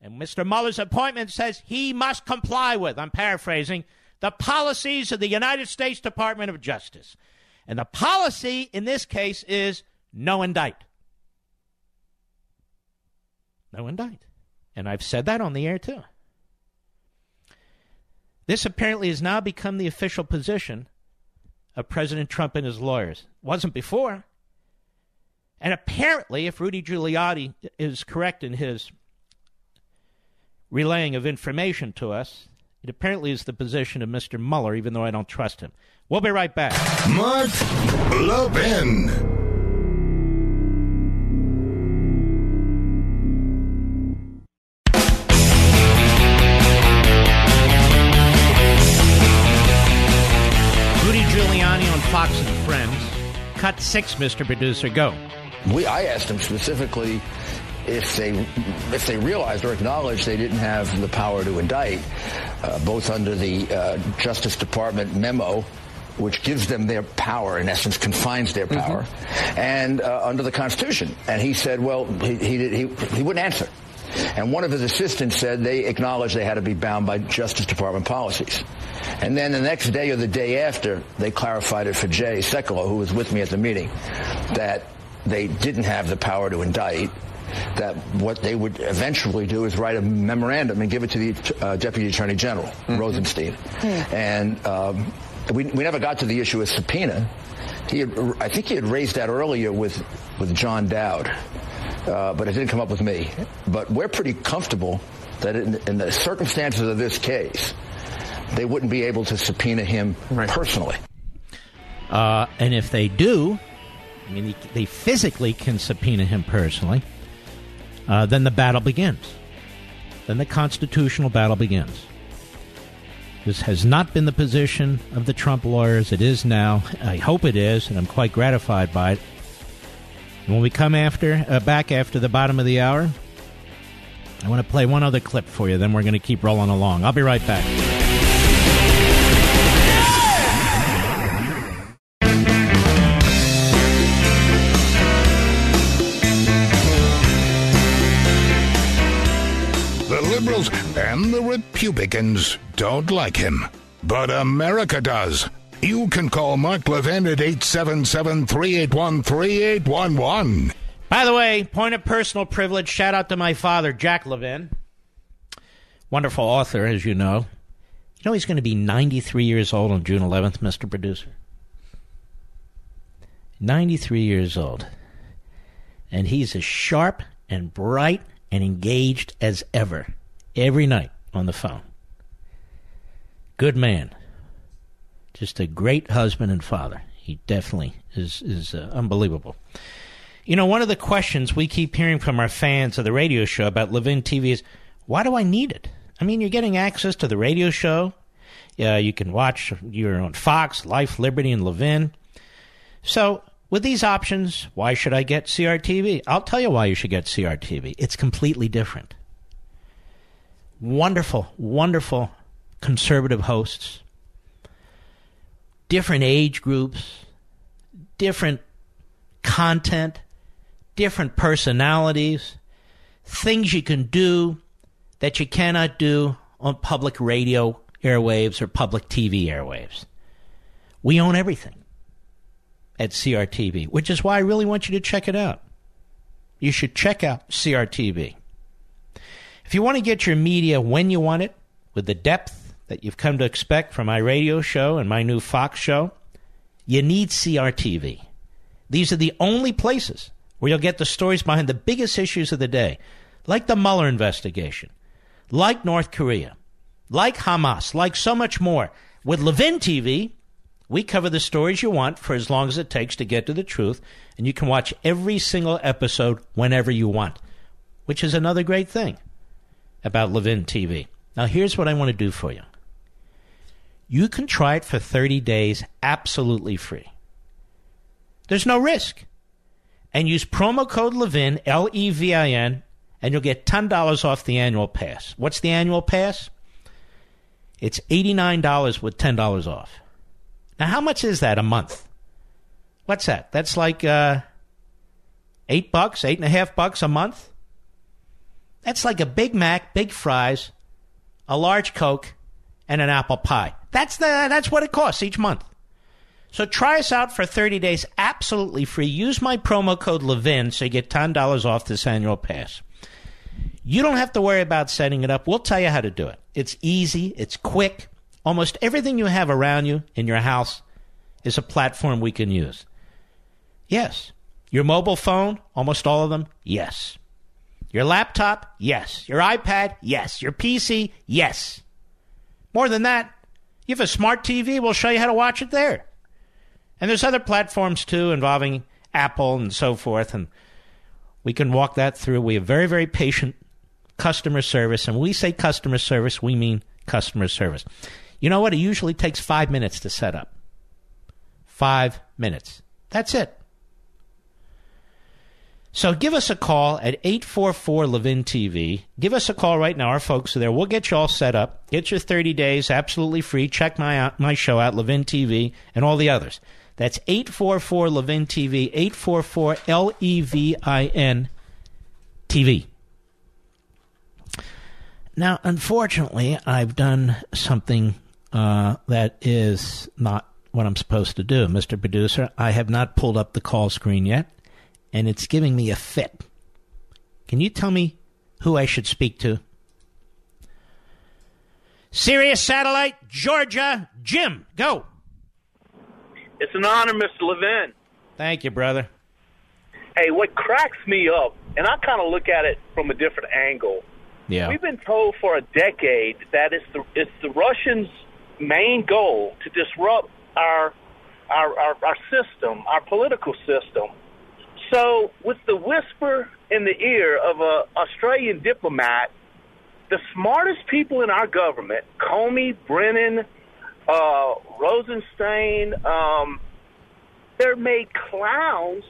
And Mister Mueller's appointment says he must comply with, I'm paraphrasing, the policies of the United States Department of Justice. And the policy in this case is no indict. No indict. And I've said that on the air, too. This apparently has now become the official position of President Trump and his lawyers. It wasn't before. And apparently, if Rudy Giuliani is correct in his relaying of information to us, it apparently is the position of Mister Mueller, even though I don't trust him. We'll be right back. Mark Levin. Fox and Friends. Cut six, Mister Producer, go. We, I asked him specifically if they if they realized or acknowledged they didn't have the power to indict, uh, both under the uh, Justice Department memo, which gives them their power, in essence, confines their power, mm-hmm. and uh, under the Constitution. And he said, well, he he, he, he wouldn't answer. And one of his assistants said they acknowledged they had to be bound by Justice Department policies. And then the next day or the day after, they clarified it for Jay Sekulow, who was with me at the meeting, that they didn't have the power to indict, that what they would eventually do is write a memorandum and give it to the uh, Deputy Attorney General, mm-hmm. Rosenstein. Mm-hmm. And um, we, we never got to the issue of subpoena. He had, I think he had raised that earlier with, with John Dowd. Uh, but it didn't come up with me. But we're pretty comfortable that in, in the circumstances of this case, they wouldn't be able to subpoena him right. personally. Uh, and if they do, I mean, he, they physically can subpoena him personally. Uh, then the battle begins. Then the constitutional battle begins. This has not been the position of the Trump lawyers. It is now. I hope it is, and I'm quite gratified by it. And when we come after uh, back after the bottom of the hour, I want to play one other clip for you, then we're going to keep rolling along. I'll be right back. The liberals and the Republicans don't like him, but America does. You can call Mark Levin at eight seven seven, three eight one, three eight one one. By the way, point of personal privilege, shout out to my father, Jack Levin. Wonderful author, as you know. You know he's going to be ninety-three years old on June eleventh, Mister Producer? ninety-three years old. And he's as sharp and bright and engaged as ever, every night on the phone. Good man. Just a great husband and father. He definitely is, is uh, unbelievable. You know, one of the questions we keep hearing from our fans of the radio show about Levin T V is, why do I need it? I mean, you're getting access to the radio show. Uh, you can watch, you're on Fox, Life, Liberty, and Levin. So with these options, why should I get C R T V? I'll tell you why you should get C R T V. It's completely different. Wonderful, wonderful conservative hosts. Different age groups. Different content. Different personalities, things you can do that you cannot do on public radio airwaves or public T V airwaves. We own everything at C R T V, which is why I really want you to check it out. You should check out C R T V. If you want to get your media when you want it, with the depth that you've come to expect from my radio show and my new Fox show, you need C R T V. These are the only places where you'll get the stories behind the biggest issues of the day, like the Mueller investigation, like North Korea, like Hamas, like so much more. With Levin T V, we cover the stories you want for as long as it takes to get to the truth, and you can watch every single episode whenever you want, which is another great thing about Levin T V. Now, here's what I want to do for you. You can try it for thirty days absolutely free. There's no risk. And use promo code Levin, L E V I N, and you'll get ten dollars off the annual pass. What's the annual pass? It's eighty-nine dollars with ten dollars off. Now, how much is that a month? What's that? That's like uh, eight bucks, eight and a half bucks a month. That's like a Big Mac, big fries, a large Coke, and an apple pie. That's the that's what it costs each month. So try us out for thirty days absolutely free. Use my promo code Levin so you get ten dollars off this annual pass. You don't have to worry about setting it up. We'll tell you how to do it. It's easy. It's quick. Almost everything you have around you in your house is a platform we can use. Yes. Your mobile phone, almost all of them, yes. Your laptop, yes. Your iPad, yes. Your P C, yes. More than that, you have a smart T V. We'll show you how to watch it there. And there's other platforms, too, involving Apple and so forth, and we can walk that through. We have very, very patient customer service, and when we say customer service, we mean customer service. You know what? It usually takes five minutes to set up. Five minutes. That's it. So give us a call at eight four four, Levin T V. Give us a call right now. Our folks are there. We'll get you all set up. Get your thirty days absolutely free. Check my, my show out, Levin T V, and all the others. That's eight four four, Levin T V, eight four four, L E V I N T V. Now, unfortunately, I've done something uh, that is not what I'm supposed to do, Mister Producer. I have not pulled up the call screen yet, and it's giving me a fit. Can you tell me who I should speak to? Sirius Satellite, Georgia, Jim, go. It's an honor, Mister Levin. Thank you, brother. Hey, what cracks me up, and I kind of look at it from a different angle. Yeah. We've been told for a decade that it's the, it's the Russians' main goal to disrupt our our, our, our system, our political system. So with the whisper in the ear of an Australian diplomat, the smartest people in our government, Comey, Brennan, uh, Rosenstein, um, they're made clowns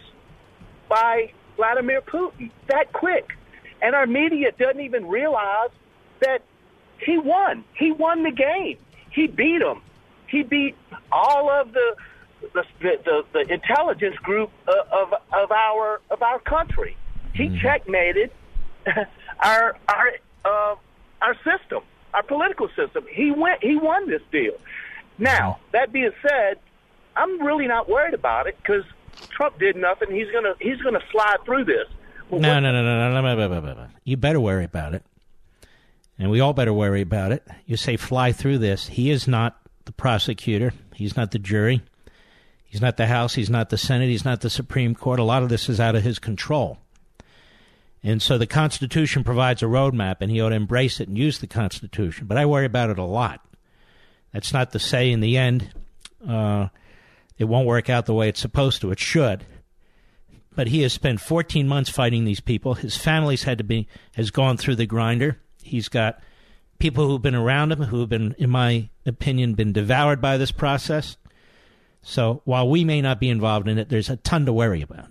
by Vladimir Putin that quick. And our media doesn't even realize that he won. He won the game. He beat him. He beat all of the the, the, the intelligence group of, of of our of our country. He mm. checkmated our our uh, our system, our political system. He went. He won this deal. Now that being said, I'm really not worried about it because Trump did nothing. He's gonna he's gonna slide through this. Well, no, no, no, no, no, no, no, no, no. You better worry about it. And we all better worry about it. You say fly through this. He is not the prosecutor. He's not the jury. He's not the House. He's not the Senate. He's not the Supreme Court. A lot of this is out of his control. And so the Constitution provides a roadmap, and he ought to embrace it and use the Constitution. But I worry about it a lot. That's not to say in the end uh, it won't work out the way it's supposed to. It should. But he has spent fourteen months fighting these people. His family's had to be, has gone through the grinder. He's got people who've been around him who have been, in my opinion, been devoured by this process. So while we may not be involved in it, there's a ton to worry about.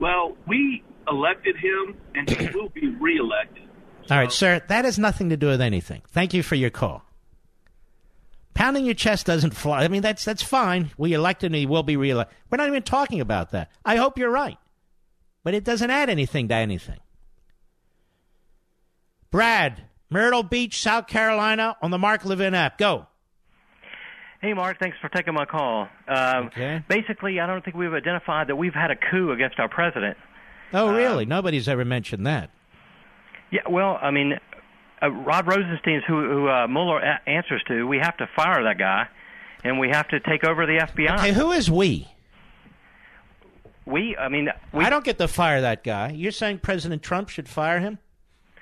Well, we elected him, and he will be reelected. So. All right, sir, that has nothing to do with anything. Thank you for your call. Pounding your chest doesn't fly. I mean, that's that's fine. We elected him. He will be reelected. We're not even talking about that. I hope you're right. But it doesn't add anything to anything. Brad, Myrtle Beach, South Carolina, on the Mark Levin app. Go. Hey, Mark. Thanks for taking my call. Um, okay. Basically, I don't think we've identified that we've had a coup against our president. Oh, really? Um, Nobody's ever mentioned that. Yeah, well, I mean... Uh, Rod Rosenstein, who, who uh, Mueller a- answers to, we have to fire that guy, and we have to take over the F B I. Okay, who is we? We, I mean... We... I don't get to fire that guy. You're saying President Trump should fire him?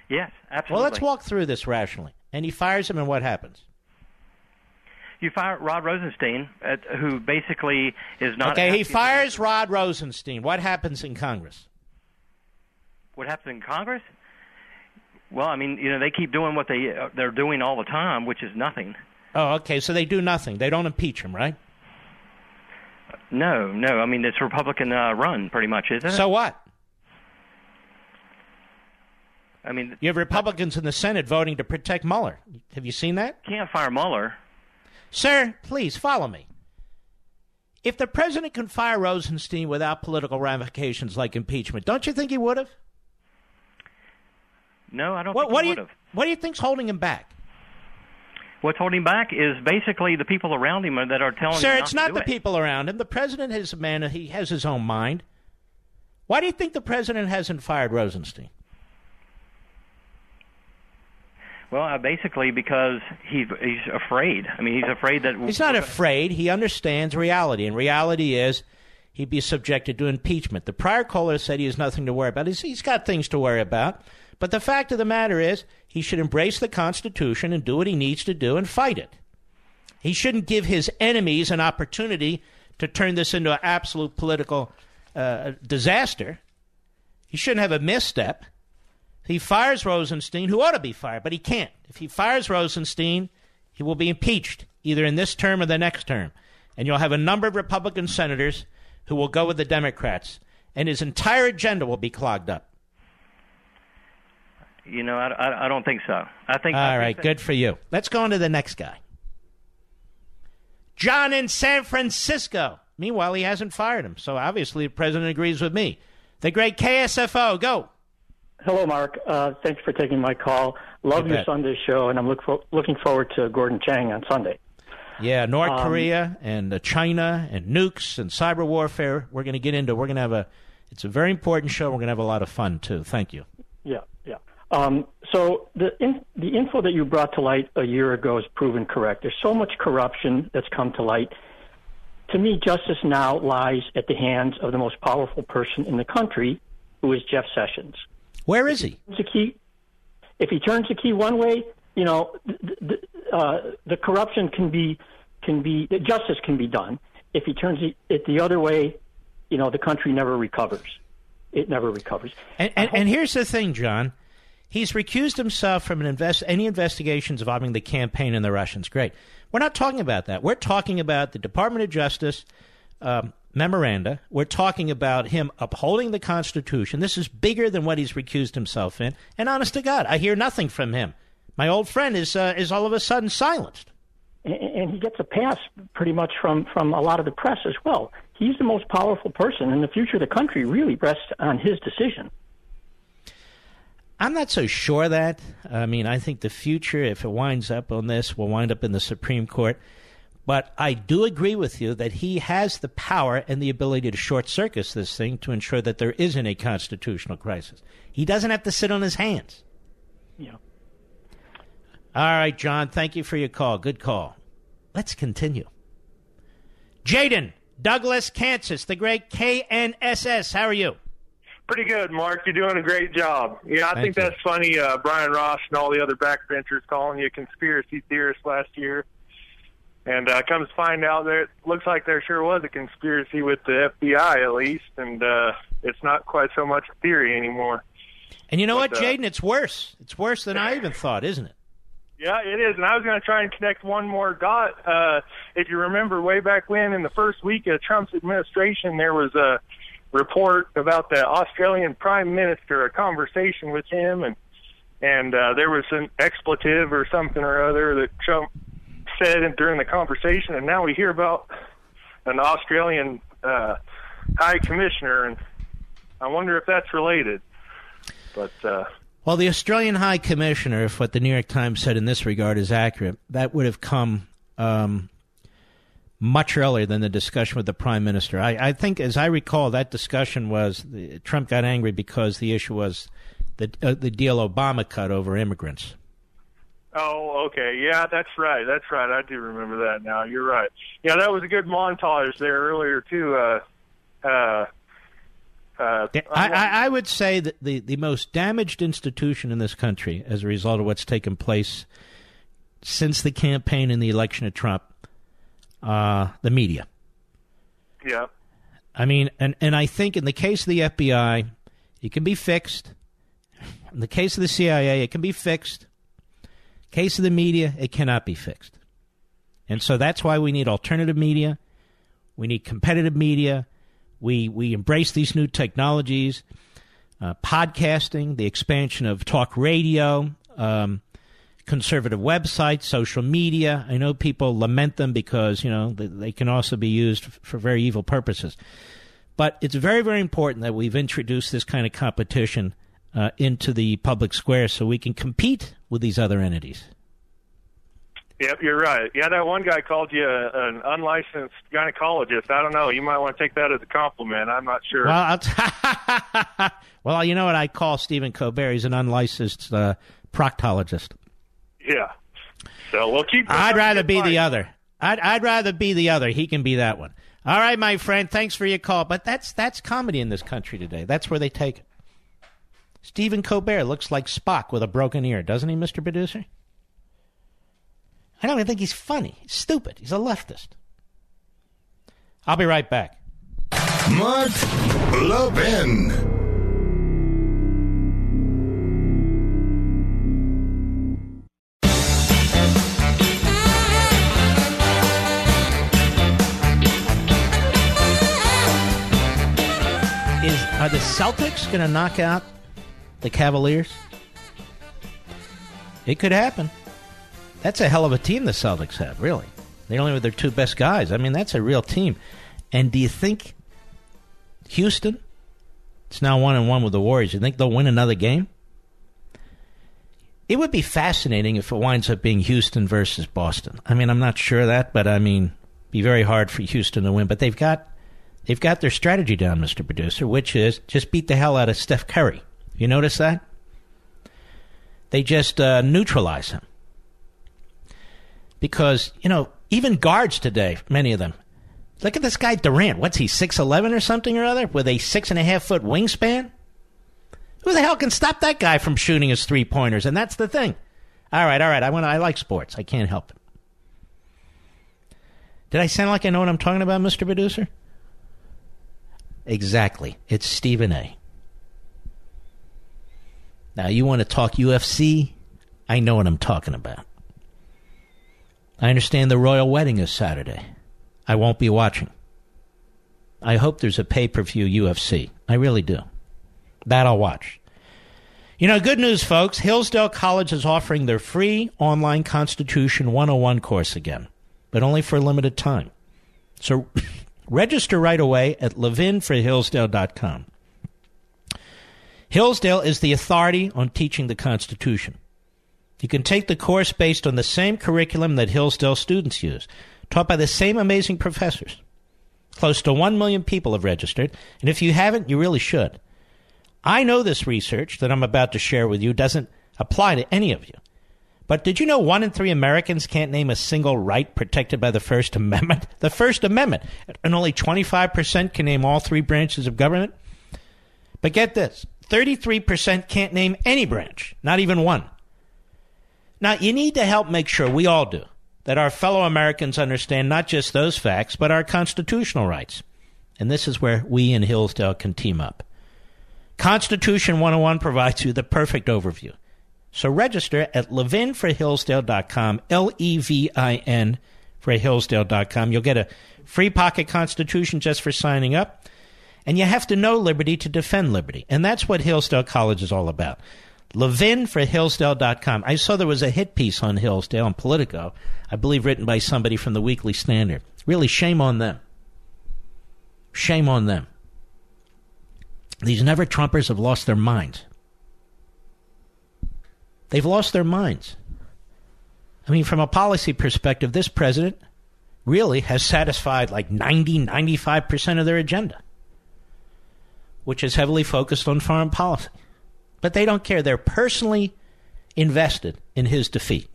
Yes, absolutely. Well, let's walk through this rationally. And he fires him, and what happens? You fire Rod Rosenstein, uh, who basically is not... Okay, he fires him. Rod Rosenstein. What happens in Congress? What happens in Congress? Well, I mean, you know, they keep doing what they, uh, they're doing all the time, which is nothing. Oh, okay, so they do nothing. They don't impeach him, right? No, no. I mean, it's Republican uh, run, pretty much, isn't it? So what? I mean... You have Republicans in the Senate voting to protect Mueller. Have you seen that? Can't fire Mueller. Sir, please, follow me. If the president can fire Rosenstein without political ramifications like impeachment, don't you think he would have? No, I don't what, think what he would have. What do you think's holding him back? What's holding him back is basically the people around him that are telling Sir, him Sir, it's not, not the it. people around him. The president is a man. He has his own mind. Why do you think the president hasn't fired Rosenstein? Well, uh, basically because he, he's afraid. I mean, he's afraid that... He's not afraid. He understands reality, and reality is he'd be subjected to impeachment. The prior caller said he has nothing to worry about. He's, he's got things to worry about. But the fact of the matter is he should embrace the Constitution and do what he needs to do and fight it. He shouldn't give his enemies an opportunity to turn this into an absolute political uh, disaster. He shouldn't have a misstep. He fires Rosenstein, who ought to be fired, but he can't. If he fires Rosenstein, he will be impeached, either in this term or the next term. And you'll have a number of Republican senators who will go with the Democrats, and his entire agenda will be clogged up. You know, I, I, I don't think so. I think. All I think right, that- good for you. Let's go on to the next guy. John in San Francisco. Meanwhile, he hasn't fired him, so obviously the president agrees with me. The great K S F O, go. Hello, Mark. Uh, thanks for taking my call. Love you your bet. Sunday show, and I'm look for, looking forward to Gordon Chang on Sunday. Yeah, North um, Korea and uh, China and nukes and cyber warfare. We're going to get into. We're going to have a. It's a very important show. We're going to have a lot of fun too. Thank you. Yeah. Yeah. Um, so the in, the info that you brought to light a year ago is proven correct. There's so much corruption that's come to light. To me, justice now lies at the hands of the most powerful person in the country, who is Jeff Sessions. Where is he? If he turns the key, if he turns the key one way, you know, the, the, uh, the corruption can be can be, that justice can be done. If he turns it the other way, you know, the country never recovers. It never recovers. And, and, and here's the thing, John. He's recused himself from an invest, any investigations involving the campaign and the Russians. Great. We're not talking about that. We're talking about the Department of Justice um, memoranda. We're talking about him upholding the Constitution. This is bigger than what he's recused himself in. And honest to God, I hear nothing from him. My old friend is uh, is all of a sudden silenced. And, and he gets a pass pretty much from, from a lot of the press as well. He's the most powerful person, and the future of the country really rests on his decision. I'm not so sure that. I mean, I think the future, if it winds up on this, will wind up in the Supreme Court. But I do agree with you that he has the power and the ability to short-circuit this thing to ensure that there isn't a constitutional crisis. He doesn't have to sit on his hands. Yeah. All right, John, thank you for your call. Good call. Let's continue. Jaden, Douglas, Kansas, the great K N S S. How are you? Pretty good, Mark. You're doing a great job. Yeah, I Thank think you. That's funny. Uh, Brian Ross and all the other backbenchers calling you a conspiracy theorist last year. And uh, comes find out there, it looks like there sure was a conspiracy with the F B I, at least. And uh, it's not quite so much theory anymore. And you know but, what, Jaden? Uh, it's worse. It's worse than I even thought, isn't it? Yeah, it is, and I was going to try and connect one more dot. Uh, if you remember way back when, in the first week of Trump's administration, there was a report about the Australian Prime Minister, a conversation with him, and and uh, there was an expletive or something or other that Trump said during the conversation, and now we hear about an Australian uh, High Commissioner, and I wonder if that's related. But... Uh, Well, the Australian High Commissioner, if what the New York Times said in this regard is accurate, that would have come um, much earlier than the discussion with the Prime Minister. I, I think, as I recall, that discussion was the, Trump got angry because the issue was the, uh, the deal Obama cut over immigrants. Oh, okay. Yeah, that's right. That's right. I do remember that now. You're right. Yeah, that was a good montage there earlier, too. Uh, uh, Uh, I, I, I would say that the, the most damaged institution in this country as a result of what's taken place since the campaign and the election of Trump, uh, the media. Yeah. I mean, and, and I think in the case of the F B I, it can be fixed. In the case of the C I A, it can be fixed. Case of the media, it cannot be fixed. And so that's why we need alternative media. We need competitive media. We we embrace these new technologies, uh, podcasting, the expansion of talk radio, um, conservative websites, social media. I know people lament them because, you know, they, they can also be used for very evil purposes. But it's very, very important that we've introduced this kind of competition uh, into the public square so we can compete with these other entities. Yep, you're right. Yeah, that one guy called you a, an unlicensed gynecologist. I don't know. You might want to take that as a compliment. I'm not sure. Well, I'll t- well you know what I call Stephen Colbert? He's an unlicensed uh, proctologist. Yeah. So we'll keep. I'd rather be the other. I'd, I'd rather be the other. He can be that one. All right, my friend. Thanks for your call. But that's that's comedy in this country today. That's where they take it. Stephen Colbert looks like Spock with a broken ear, doesn't he, Mister Producer? I don't even think he's funny. He's stupid. He's a leftist. I'll be right back. Mark Levin. Is, are the Celtics going to knock out the Cavaliers? It could happen. That's a hell of a team the Celtics have, really. They only have their two best guys. I mean, that's a real team. And do you think Houston, it's now one and one with the Warriors, you think they'll win another game? It would be fascinating if it winds up being Houston versus Boston. I mean, I'm not sure of that, but I mean, it'd be very hard for Houston to win. But they've got they've got their strategy down, Mister Producer, which is just beat the hell out of Steph Curry. You notice that? They just uh, neutralize him. Because, you know, even guards today, many of them, look at this guy Durant. What's he, six eleven or something or other, with a six and a half foot wingspan? Who the hell can stop that guy from shooting his three-pointers? And that's the thing. All right, all right, I want I like sports. I can't help it. Did I sound like I know what I'm talking about, Mister Producer? Exactly. It's Stephen A. Now, you want to talk U F C? I know what I'm talking about. I understand the royal wedding is Saturday. I won't be watching. I hope there's a pay-per-view U F C. I really do. That I'll watch. You know, good news, folks. Hillsdale College is offering their free online Constitution one oh one course again, but only for a limited time. So register right away at levin for hillsdale dot com. Hillsdale is the authority on teaching the Constitution. You can take the course based on the same curriculum that Hillsdale students use, taught by the same amazing professors. Close to one million people have registered, and if you haven't, you really should. I know this research that I'm about to share with you doesn't apply to any of you. But did you know one in three Americans can't name a single right protected by the First Amendment? The First Amendment. And only twenty-five percent can name all three branches of government. But get this, thirty-three percent can't name any branch, not even one. Now, you need to help make sure, we all do, that our fellow Americans understand not just those facts, but our constitutional rights. And this is where we in Hillsdale can team up. Constitution one oh one provides you the perfect overview. So register at levin for hillsdale dot com, L E V I N for hillsdale dot com. You'll get a free pocket constitution just for signing up. And you have to know liberty to defend liberty. And that's what Hillsdale College is all about. levin for hillsdale dot com. I saw there was a hit piece on Hillsdale on Politico, I believe written by somebody from the Weekly Standard. Really, shame on them. Shame on them. These never-Trumpers have lost their minds. They've lost their minds. I mean, from a policy perspective, this president really has satisfied like ninety, ninety-five percent of their agenda, which is heavily focused on foreign policy. But they don't care. They're personally invested in his defeat.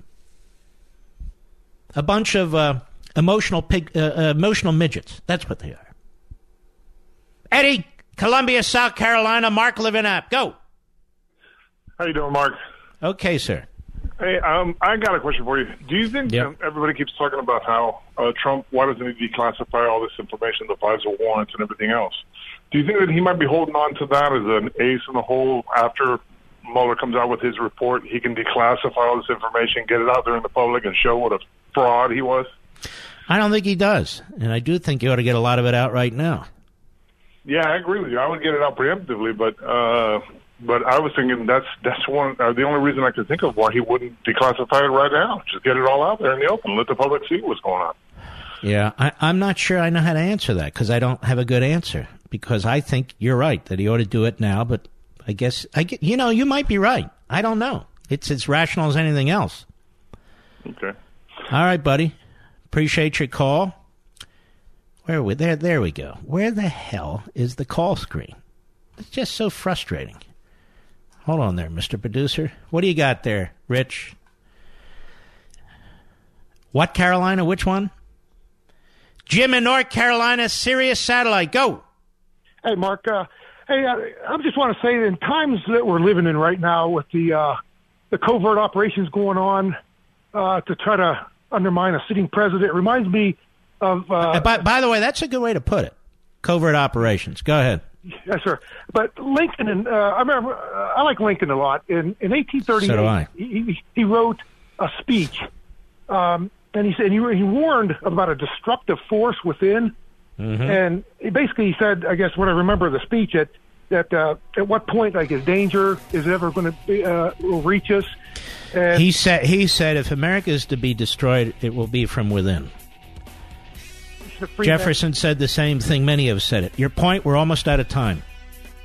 A bunch of uh, emotional pig, uh, emotional midgets. That's what they are. Eddie, Columbia, South Carolina, Mark Levin app. Go. How you doing, Mark? Okay, sir. Hey, um, I got a question for you. Do you think yep. everybody keeps talking about how uh, Trump, why doesn't he declassify all this information, the FISA warrants and everything else? Do you think that he might be holding on to that as an ace in the hole after Mueller comes out with his report? He can declassify all this information, get it out there in the public, and show what a fraud he was? I don't think he does, and I do think he ought to get a lot of it out right now. Yeah, I agree with you. I would get it out preemptively, but... Uh, But I was thinking that's that's one uh, the only reason I could think of why he wouldn't declassify it right now. Just get it all out there in the open, let the public see what's going on. Yeah, I, I'm not sure I know how to answer that because I don't have a good answer. Because I think you're right that he ought to do it now. But I guess I get, you know you might be right. I don't know. It's as rational as anything else. Okay. All right, buddy. Appreciate your call. Where are we there? There we go. Where the hell is the call screen? It's just so frustrating. Hold on there, Mister Producer. What do you got there, Rich? What, Carolina? Which one? Jim in North Carolina, Sirius Satellite. Go. Hey, Mark. Uh, hey, I, I just want to say that in times that we're living in right now with the uh, the covert operations going on uh, to try to undermine a sitting president, it reminds me of... Uh, by, by the way, that's a good way to put it. Covert operations. Go ahead. Yes, sir. But Lincoln, and uh, I remember, uh, I like Lincoln a lot. In, in eighteen thirty-eight, so do I. He, he wrote a speech, um, and he said he, he warned about a destructive force within. Mm-hmm. And he basically said, I guess when I remember the speech, that that uh, at what point, like, is danger is it ever going to uh, reach us? And he said, he said, if America is to be destroyed, it will be from within. Jefferson net. said the same thing. Many have said it. Your point, we're almost out of time.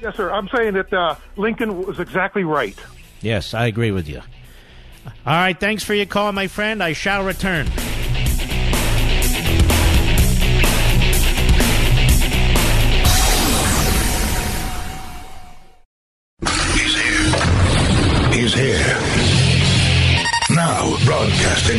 Yes, sir. I'm saying that uh, Lincoln was exactly right. Yes, I agree with you. All right, thanks for your call, my friend. I shall return. He's here. He's here. Now, broadcasting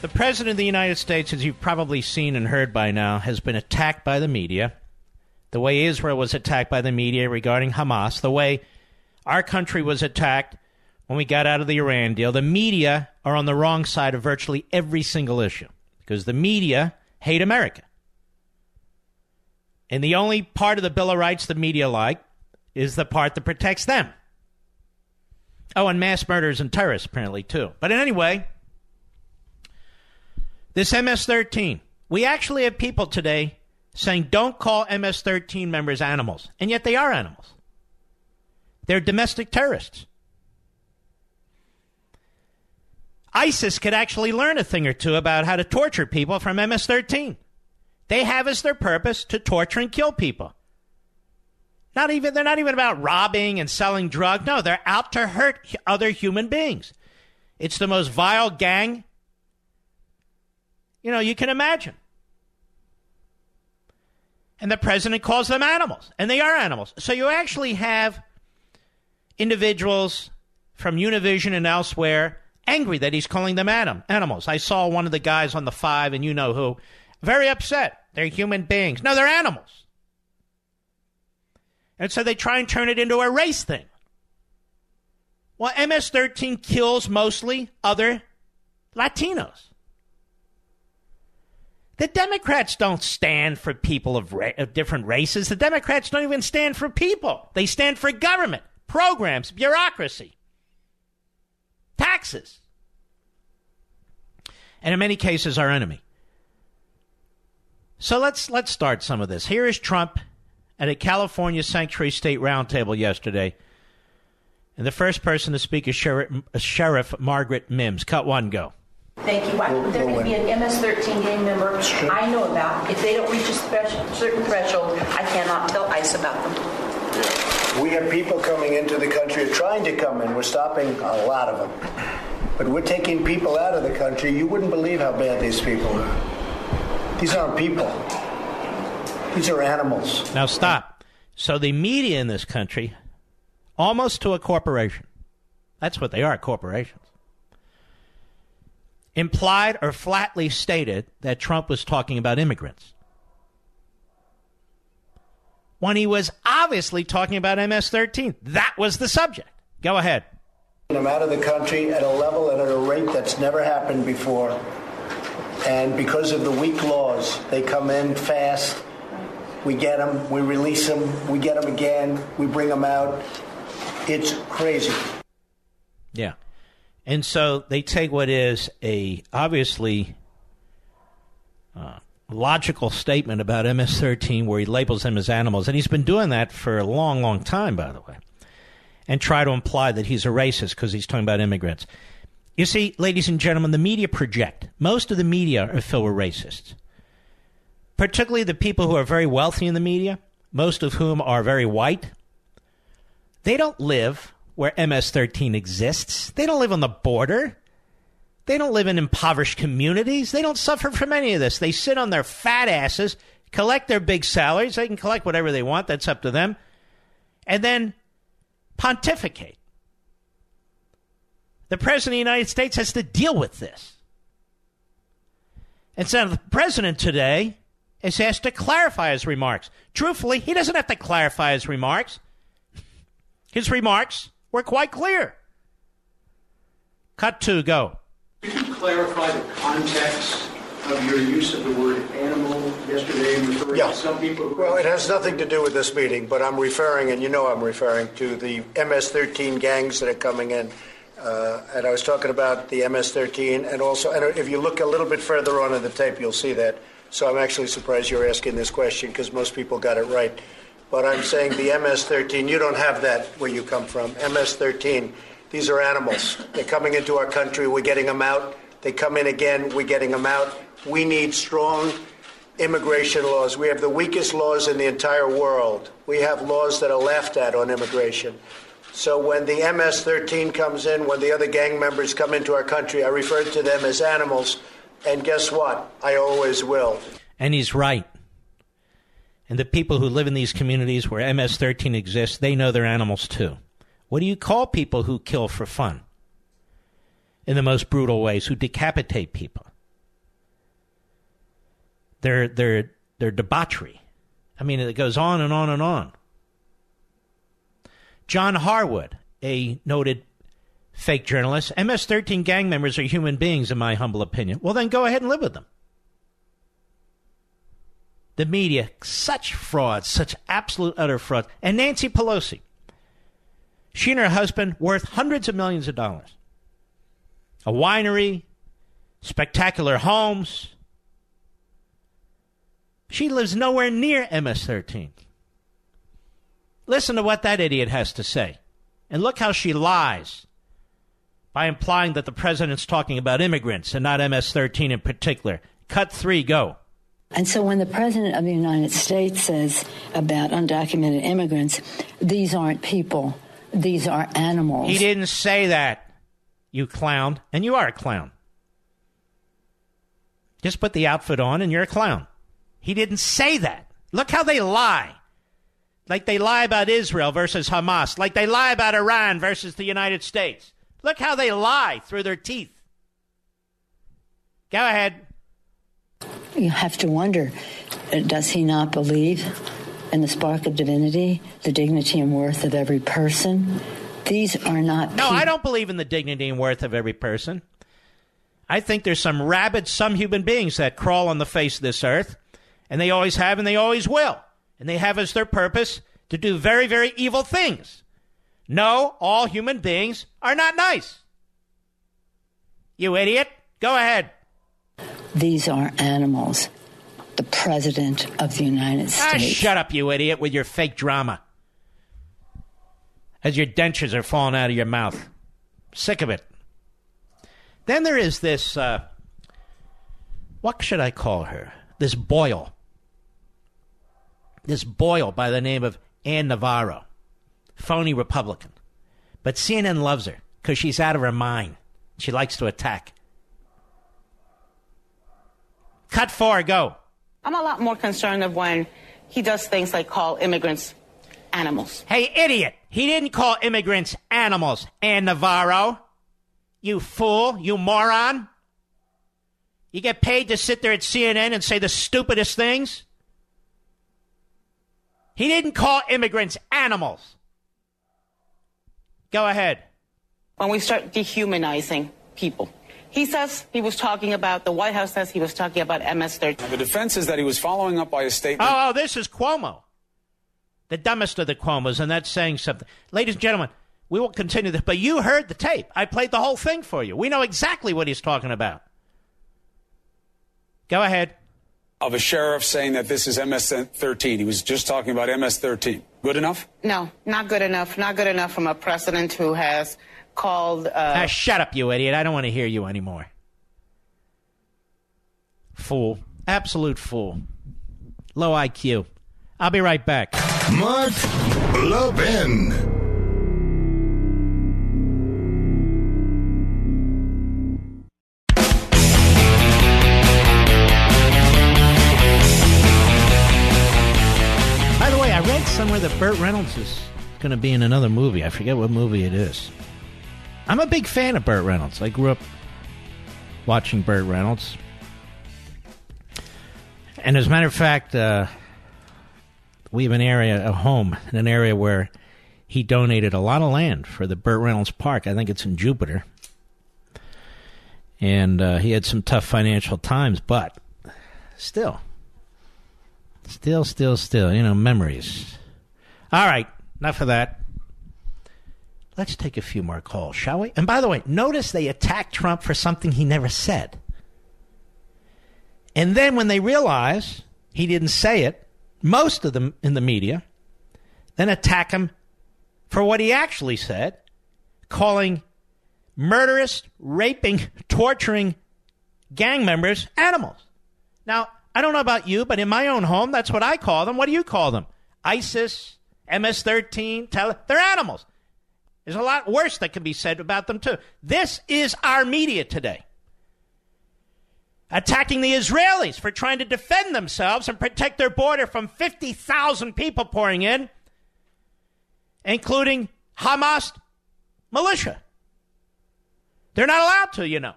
the President of the United States, as you've probably seen and heard by now, has been attacked by the media, the way Israel was attacked by the media regarding Hamas, the way our country was attacked when we got out of the Iran deal. The media are on the wrong side of virtually every single issue because the media hate America. And the only part of the Bill of Rights the media like is the part that protects them. Oh, and mass murders and terrorists, apparently, too. But anyway, this M S thirteen, we actually have people today saying don't call M S thirteen members animals. And yet they are animals. They're domestic terrorists. ISIS could actually learn a thing or two about how to torture people from M S thirteen. They have as their purpose to torture and kill people. Not even they're not even about robbing and selling drugs. No, they're out to hurt other human beings. It's the most vile gang, you know, you can imagine. And the president calls them animals, and they are animals. So you actually have individuals from Univision and elsewhere angry that he's calling them anim- animals. I saw one of the guys on the five, and you know who, very upset. They're human beings. No, they're animals. And so they try and turn it into a race thing. Well, M S thirteen kills mostly other Latinos. The Democrats don't stand for people of, ra- of different races. The Democrats don't even stand for people. They stand for government, programs, bureaucracy, taxes. And in many cases, our enemy. So let's let's start some of this. Here is Trump at a California Sanctuary State Roundtable yesterday. And the first person to speak is Sheriff, Sheriff Margaret Mims. Cut one, go. Thank you. I, there could be an M S thirteen gang member I know about. If they don't reach a special, certain threshold, I cannot tell ICE about them. Yeah. We have people coming into the country, trying to come in. We're stopping a lot of them. But we're taking people out of the country. You wouldn't believe how bad these people are. These aren't people. These are animals. Now stop. So the media in this country, almost to a corporation. That's what they are, corporations. Implied or flatly stated that Trump was talking about immigrants when he was obviously talking about M S thirteen. That was the subject. Go ahead. I'm out of the country at a level and at a rate that's never happened before. And because of the weak laws, they come in fast. We get them. We release them. We get them again. We bring them out. It's crazy. Yeah. And so they take what is a obviously uh, logical statement about M S thirteen where he labels them as animals. And he's been doing that for a long, long time, by the way, and try to imply that he's a racist because he's talking about immigrants. You see, ladies and gentlemen, the media project. Most of the media are filled with racists, particularly the people who are very wealthy in the media, most of whom are very white. They don't live where M S thirteen exists. They don't live on the border. They don't live in impoverished communities. They don't suffer from any of this. They sit on their fat asses, collect their big salaries. They can collect whatever they want. That's up to them. And then pontificate. The President of the United States has to deal with this. And so the President today is asked to clarify his remarks. Truthfully, he doesn't have to clarify his remarks. His remarks were quite clear. Cut two, go. Could you clarify the context of your use of the word animal yesterday in referring yeah. to some people? Who well, it has nothing to do with this meeting, but I'm referring, and you know I'm referring, to the M S thirteen gangs that are coming in. Uh, and I was talking about the M S thirteen, and also, and if you look a little bit further on in the tape, you'll see that. So I'm actually surprised you're asking this question because most people got it right. But I'm saying the M S thirteen, you don't have that where you come from. M S thirteen, these are animals. They're coming into our country. We're getting them out. They come in again. We're getting them out. We need strong immigration laws. We have the weakest laws in the entire world. We have laws that are laughed at on immigration. So when the M S thirteen comes in, when the other gang members come into our country, I refer to them as animals. And guess what? I always will. And he's right. And the people who live in these communities where M S thirteen exists, they know they're animals too. What do you call people who kill for fun in the most brutal ways, who decapitate people? They're, they're, they're debauchery. I mean, it goes on and on and on. John Harwood, a noted fake journalist, M S thirteen gang members are human beings, in my humble opinion. Well, then go ahead and live with them. The media, such fraud, such absolute utter fraud. And Nancy Pelosi, she and her husband worth hundreds of millions of dollars. A winery, spectacular homes. She lives nowhere near M S thirteen. Listen to what that idiot has to say. And look how she lies by implying that the president's talking about immigrants and not M S thirteen in particular. Cut three, go. And so when the president of the United States says about undocumented immigrants, these aren't people, these are animals. He didn't say that, you clown. And you are a clown. Just put the outfit on and you're a clown. He didn't say that. Look how they lie. Like they lie about Israel versus Hamas. Like they lie about Iran versus the United States. Look how they lie through their teeth. Go ahead. You have to wonder, does he not believe in the spark of divinity, the dignity and worth of every person? These are not... No, pe- I don't believe in the dignity and worth of every person. I think there's some rabid, some human beings that crawl on the face of this earth, and they always have and they always will. And they have as their purpose to do very, very evil things. No, all human beings are not nice. You idiot. Go ahead. These are animals. The president of the United States. Ah, shut up, you idiot, with your fake drama. As your dentures are falling out of your mouth. Sick of it. Then there is this, uh, what should I call her? This Boyle. This Boyle by the name of Ann Navarro, phony Republican. But C N N loves her because she's out of her mind. She likes to attack. Cut four, go. I'm a lot more concerned of when he does things like call immigrants animals. Hey, idiot. He didn't call immigrants animals, Ann Navarro. You fool, you moron. You get paid to sit there at C N N and say the stupidest things? He didn't call immigrants animals. Go ahead. When we start dehumanizing people. He says he was talking about, the White House says he was talking about M S thirteen. The defense is that he was following up by a statement. Oh, oh, this is Cuomo. The dumbest of the Cuomos, and that's saying something. Ladies and gentlemen, we will continue this, but you heard the tape. I played the whole thing for you. We know exactly what he's talking about. Go ahead. Of a sheriff saying that this is M S thirteen. He was just talking about M S thirteen. Good enough? No, not good enough. Not good enough from a president who has called... Uh... Ah, shut up, you idiot. I don't want to hear you anymore. Fool. Absolute fool. Low I Q. I'll be right back. Mark Levin. Somewhere that Burt Reynolds is going to be in another movie. I forget what movie it is. I'm a big fan of Burt Reynolds. I grew up watching Burt Reynolds. And as a matter of fact, uh, we have an area, a home, in an area where he donated a lot of land for the Burt Reynolds Park. I think it's in Jupiter. And uh, he had some tough financial times, but still, still, still, still, you know, memories. All right, enough of that. Let's take a few more calls, shall we? And by the way, notice they attacked Trump for something he never said. And then when they realize he didn't say it, most of them in the media, then attack him for what he actually said, calling murderous, raping, torturing gang members animals. Now, I don't know about you, but in my own home, that's what I call them. What do you call them? ISIS, M S thirteen, tele- they're animals. There's a lot worse that can be said about them, too. This is our media today. attacking the Israelis for trying to defend themselves and protect their border from fifty thousand people pouring in, including Hamas militia. They're not allowed to, you know.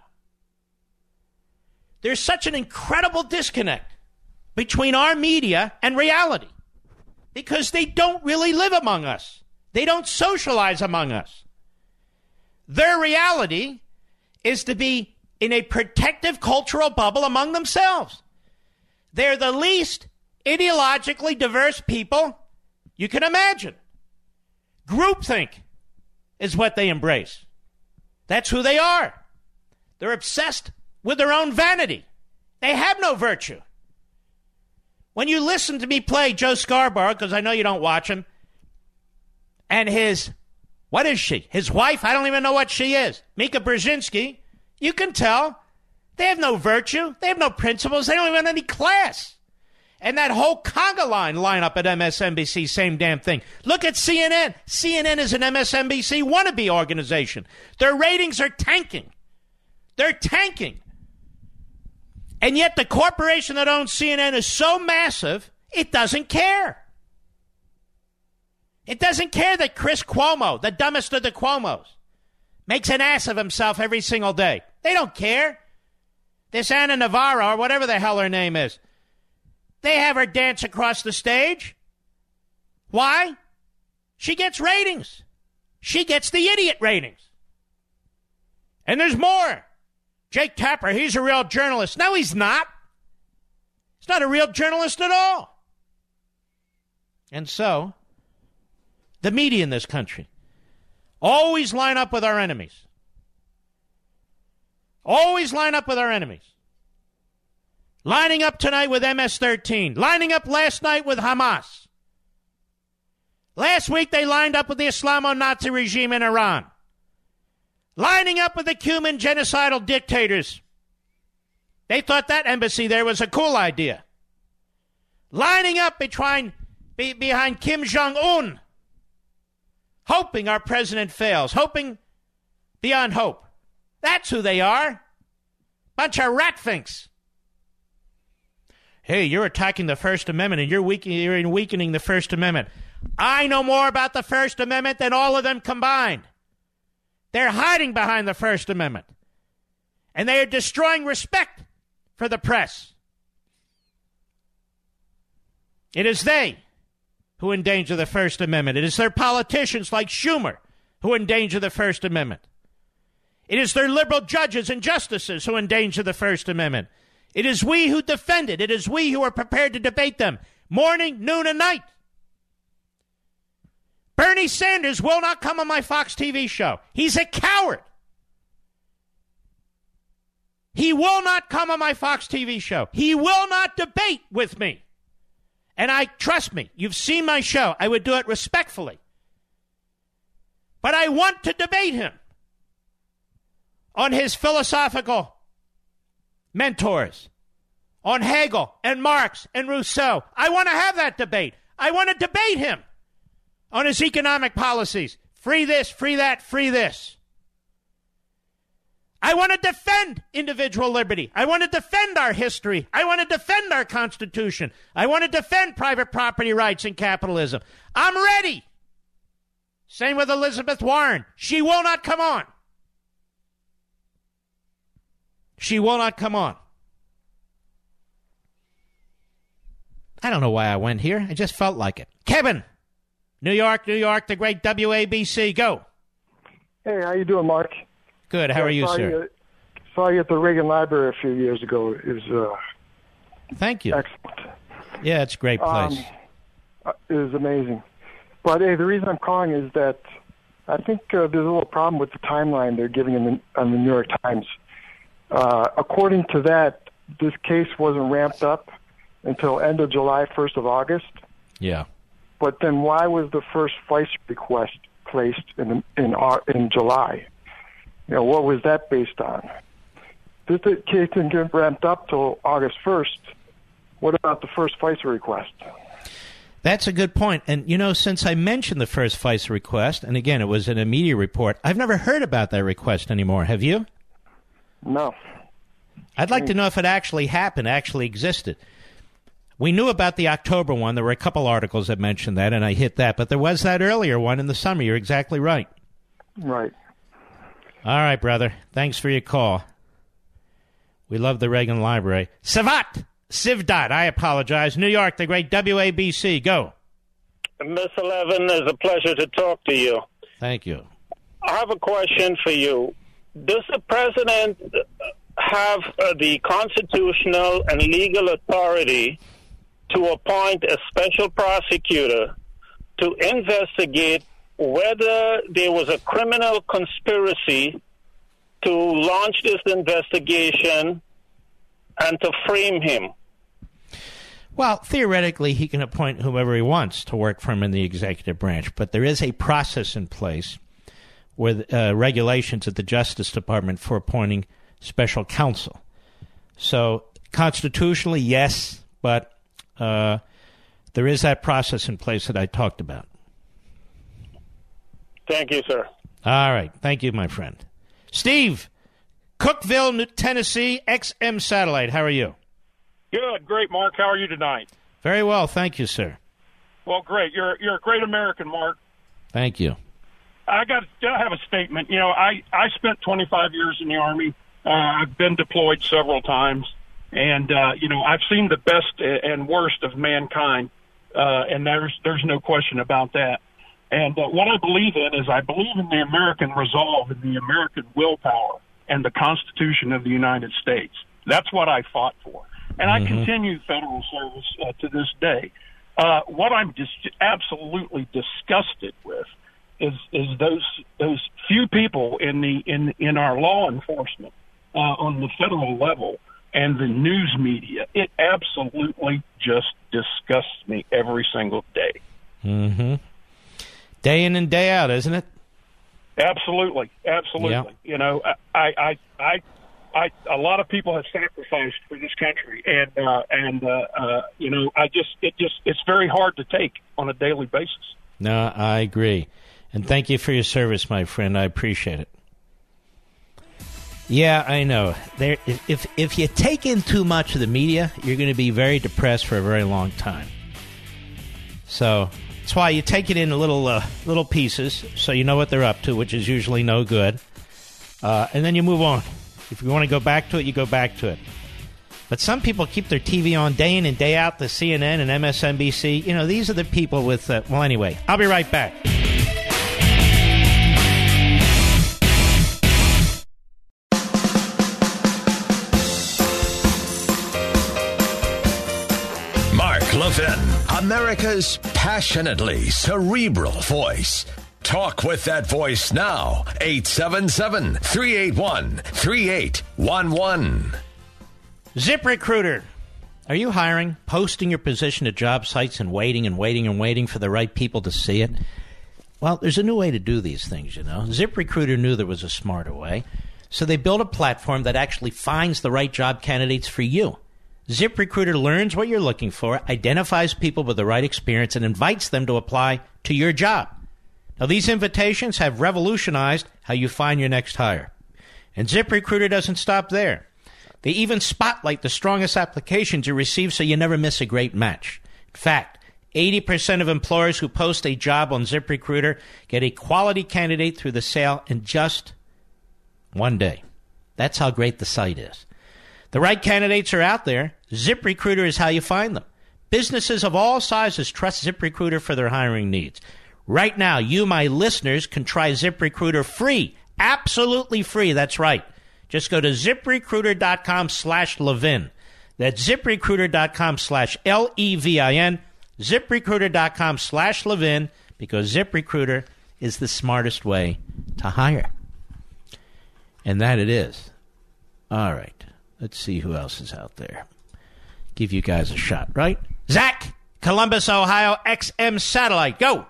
There's such an incredible disconnect between our media and reality because they don't really live among us. They don't socialize among us. Their reality is to be in a protective cultural bubble among themselves. They're the least ideologically diverse people you can imagine. Groupthink is what they embrace. That's who they are. They're obsessed with their own vanity. They have no virtue. When you listen to me play Joe Scarborough, because I know you don't watch him, and his, what is she? His wife? I don't even know what she is. Mika Brzezinski. You can tell they have no virtue. They have no principles. They don't even have any class. And that whole conga line lineup at M S N B C, same damn thing. Look at C N N. C N N is an M S N B C wannabe organization. Their ratings are tanking. They're tanking. And yet the corporation that owns C N N is so massive, it doesn't care. It doesn't care that Chris Cuomo, the dumbest of the Cuomos, makes an ass of himself every single day. They don't care. This Anna Navarro, or whatever the hell her name is, they have her dance across the stage. Why? She gets ratings. She gets the idiot ratings. And there's more. Jake Tapper, he's a real journalist. No, he's not. He's not a real journalist at all. And so, the media in this country always line up with our enemies. Always line up with our enemies. Lining up tonight with M S thirteen. Lining up last night with Hamas. Last week they lined up with the Islamo-Nazi regime in Iran. Lining up with the Cuban genocidal dictators. They thought that embassy there was a cool idea. Lining up between, be, behind Kim Jong-un. Hoping our president fails. Hoping beyond hope. That's who they are. Bunch of ratfinks. Hey, you're attacking the First Amendment and you're, weak- you're weakening the First Amendment. I know more about the First Amendment than all of them combined. They're hiding behind the First Amendment. And they are destroying respect for the press. It is they who endanger the First Amendment. It is their politicians like Schumer who endanger the First Amendment. It is their liberal judges and justices who endanger the First Amendment. It is we who defend it. It is we who are prepared to debate them morning, noon, and night. Bernie Sanders will not come on my Fox T V show. He's a coward. He will not come on my Fox T V show. He will not debate with me. And I, trust me, you've seen my show. I would do it respectfully. But I want to debate him on his philosophical mentors, on Hegel and Marx and Rousseau. I want to have that debate. I want to debate him on his economic policies. Free this, free that, free this. I want to defend individual liberty. I want to defend our history. I want to defend our Constitution. I want to defend private property rights and capitalism. I'm ready. Same with Elizabeth Warren. She will not come on. She will not come on. I don't know why I went here. I just felt like it. Kevin, New York, New York, the great W A B C. Go. Hey, how you doing, Mark? Good. How yeah, are you, saw sir? You, saw you at the Reagan Library a few years ago. It was, uh, Thank you. Excellent. Yeah, it's a great place. Um, it was amazing. But hey, the reason I'm calling is that I think uh, there's a little problem with the timeline they're giving in the, on the New York Times. Uh, according to that, this case wasn't ramped up until end of July, first of August. Yeah. But then why was the first FISA request placed in in in July? You know, what was that based on? This case didn't get ramped up till August first. What about the first FISA request? That's a good point. And, you know, since I mentioned the first FISA request, and again, it was in a media report, I've never heard about that request anymore. Have you? No. I'd like to know if it actually happened, actually existed. We knew about the October one. There were a couple articles that mentioned that, and I hit that. But there was that earlier one in the summer. You're exactly right. Right. All right, brother. Thanks for your call. We love the Reagan Library. Savat! Sivdot, I apologize. New York, the great W A B C. Go. Miss Levin, it's a pleasure to talk to you. Thank you. I have a question for you. Does the president have uh, the constitutional and legal authority to appoint a special prosecutor to investigate whether there was a criminal conspiracy to launch this investigation and to frame him? Well, theoretically, he can appoint whoever he wants to work for him in the executive branch, but there is a process in place with uh, regulations at the Justice Department for appointing special counsel. So constitutionally, yes, but uh, there is that process in place that I talked about. Thank you, sir. All right. Thank you, my friend. Steve, Cookeville, Tennessee, X M Satellite. How are you? Good. Great, Mark. How are you tonight? Very well. Thank you, sir. Well, great. You're you're a great American, Mark. Thank you. I got I have a statement. You know, I, I spent twenty-five years in the Army. Uh, I've been deployed several times. And, uh, you know, I've seen the best and worst of mankind. Uh, and there's, there's no question about that. And uh, what I believe in is I believe in the American resolve and the American willpower and the Constitution of the United States. That's what I fought for. And mm-hmm. I continue federal service uh, to this day. Uh, what I'm just absolutely disgusted with is is those those few people in the in in our law enforcement uh, on the federal level and the news media. It absolutely just disgusts me every single day. Mm-hmm. Day in and day out, isn't it? Absolutely, absolutely. Yeah. You know, I, I, I, I, a lot of people have sacrificed for this country, and uh, and uh, uh, you know, I just, it just, it's very hard to take on a daily basis. No, I agree. And thank you for your service, my friend. I appreciate it. Yeah, I know. There, if if you take in too much of the media, you're going to be very depressed for a very long time. So that's why you take it in little uh, little pieces, so you know what they're up to, which is usually no good. Uh, and then you move on. If you want to go back to it, you go back to it. But some people keep their T V on day in and day out, the C N N and M S N B C. You know, these are the people with... Uh, well, anyway, I'll be right back. Levin, America's passionately cerebral voice. Talk with that voice now. eight seven seven, three eight one, three eight one one. ZipRecruiter. Are you hiring? Posting your position to job sites and waiting and waiting and waiting for the right people to see it? Well, there's a new way to do these things, you know. ZipRecruiter knew there was a smarter way. So they built a platform that actually finds the right job candidates for you. ZipRecruiter learns what you're looking for, identifies people with the right experience, and invites them to apply to your job. Now, these invitations have revolutionized how you find your next hire. And ZipRecruiter doesn't stop there. They even spotlight the strongest applications you receive so you never miss a great match. In fact, eighty percent of employers who post a job on ZipRecruiter get a quality candidate through the sale in just one day. That's how great the site is. The right candidates are out there. ZipRecruiter is how you find them. Businesses of all sizes trust ZipRecruiter for their hiring needs. Right now, you, my listeners, can try ZipRecruiter free. Absolutely free. That's right. Just go to ZipRecruiter.com slash Levin. That's ZipRecruiter.com slash L E V I N. ZipRecruiter.com slash Levin. Because ZipRecruiter is the smartest way to hire. And that it is. All right. Let's see who else is out there. Give you guys a shot, right? Zach, Columbus, Ohio, X M Satellite. Go.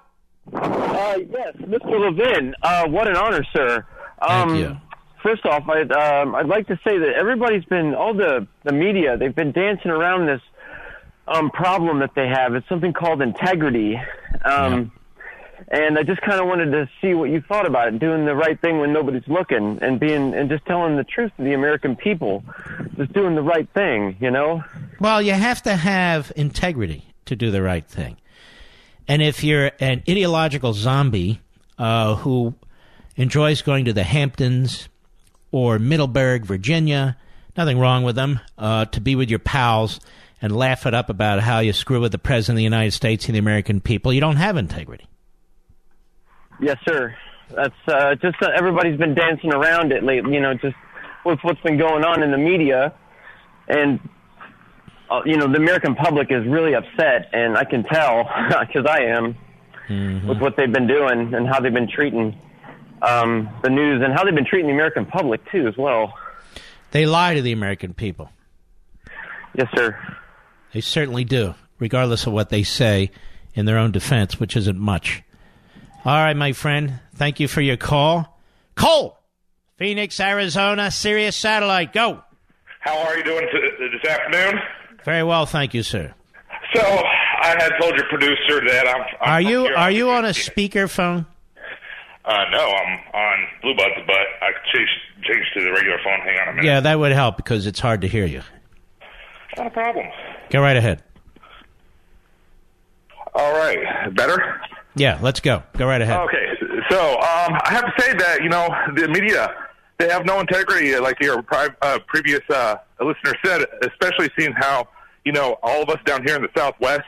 Uh, yes, Mister Levin. Uh, what an honor, sir. Um, Thank you. First off, I'd, um, I'd like to say that everybody's been, all the, the media, they've been dancing around this um, problem that they have. It's something called integrity. Um, yeah. And I just kind of wanted to see what you thought about it, doing the right thing when nobody's looking and being and just telling the truth to the American people, just doing the right thing, you know? Well, you have to have integrity to do the right thing. And if you're an ideological zombie uh, who enjoys going to the Hamptons or Middleburg, Virginia, nothing wrong with them, uh, to be with your pals and laugh it up about how you screw with the President of the United States and the American people, you don't have integrity. Yes, sir. That's uh, just uh, everybody's been dancing around it lately, you know, just with what's been going on in the media. And, uh, you know, the American public is really upset, and I can tell, because I am, mm-hmm. with what they've been doing and how they've been treating um, the news and how they've been treating the American public, too, as well. They lie to the American people. Yes, sir. They certainly do, regardless of what they say in their own defense, which isn't much. All right, my friend. Thank you for your call. Cole, Phoenix, Arizona, Sirius Satellite. Go. How are you doing t- this afternoon? Very well, thank you, sir. So I had told your producer that I'm. I'm are you here. Are you on a speakerphone? Uh, no, I'm on Bluebuds, but I changed changed to the regular phone. Hang on a minute. Yeah, that would help because it's hard to hear you. Not a problem. Go right ahead. All right, better. Yeah, let's go. Go right ahead. Okay, so um, I have to say that, you know, the media, they have no integrity, like your pri- uh, previous uh, listener said, especially seeing how, you know, all of us down here in the Southwest,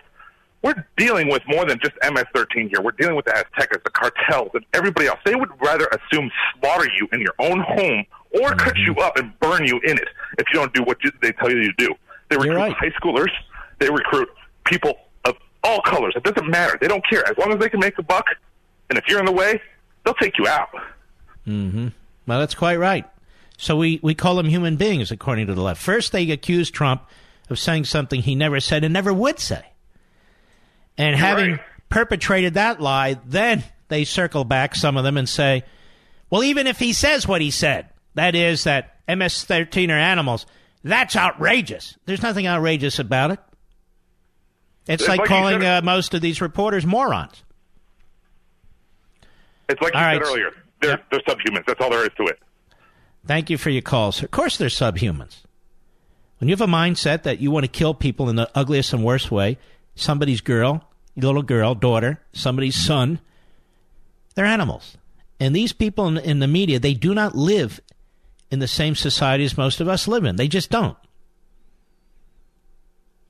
we're dealing with more than just M S thirteen here. We're dealing with the Aztecas, the cartels, and everybody else. They would rather assume slaughter you in your own home or mm-hmm. cut you up and burn you in it if you don't do what you, they tell you to do. They recruit right. high schoolers. They recruit people all colors. It doesn't matter. They don't care. As long as they can make a buck, and if you're in the way, they'll take you out. Mm-hmm. Well, that's quite right. So we, we call them human beings, according to the left. First, they accuse Trump of saying something he never said and never would say. And you're having right. perpetrated that lie, then they circle back, some of them, and say, well, even if he says what he said, that is, that M S thirteen are animals, that's outrageous. There's nothing outrageous about it. It's, it's like, like calling said, uh, most of these reporters morons. It's like all you right. said earlier. They're, yep. they're subhumans. That's all there is to it. Thank you for your calls. Of course they're subhumans. When you have a mindset that you want to kill people in the ugliest and worst way, somebody's girl, little girl, daughter, somebody's son, they're animals. And these people in, in the media, they do not live in the same society as most of us live in. They just don't.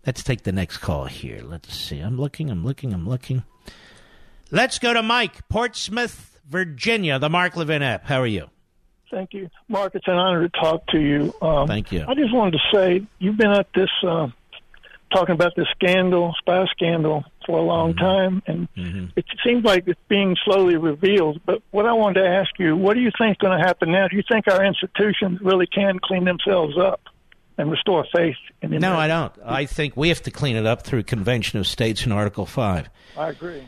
Let's take the next call here. Let's see. I'm looking, I'm looking, I'm looking. Let's go to Mike, Portsmouth, Virginia, the Mark Levin app. How are you? Thank you. Mark, it's an honor to talk to you. Um, Thank you. I just wanted to say, you've been at this, uh, talking about this scandal, spy scandal, for a long mm-hmm. time, and mm-hmm. it seems like it's being slowly revealed. But what I wanted to ask you, what do you think is going to happen now? Do you think our institutions really can clean themselves up and restore faith in the No, America. I don't. I think we have to clean it up through Convention of States and Article five. I agree.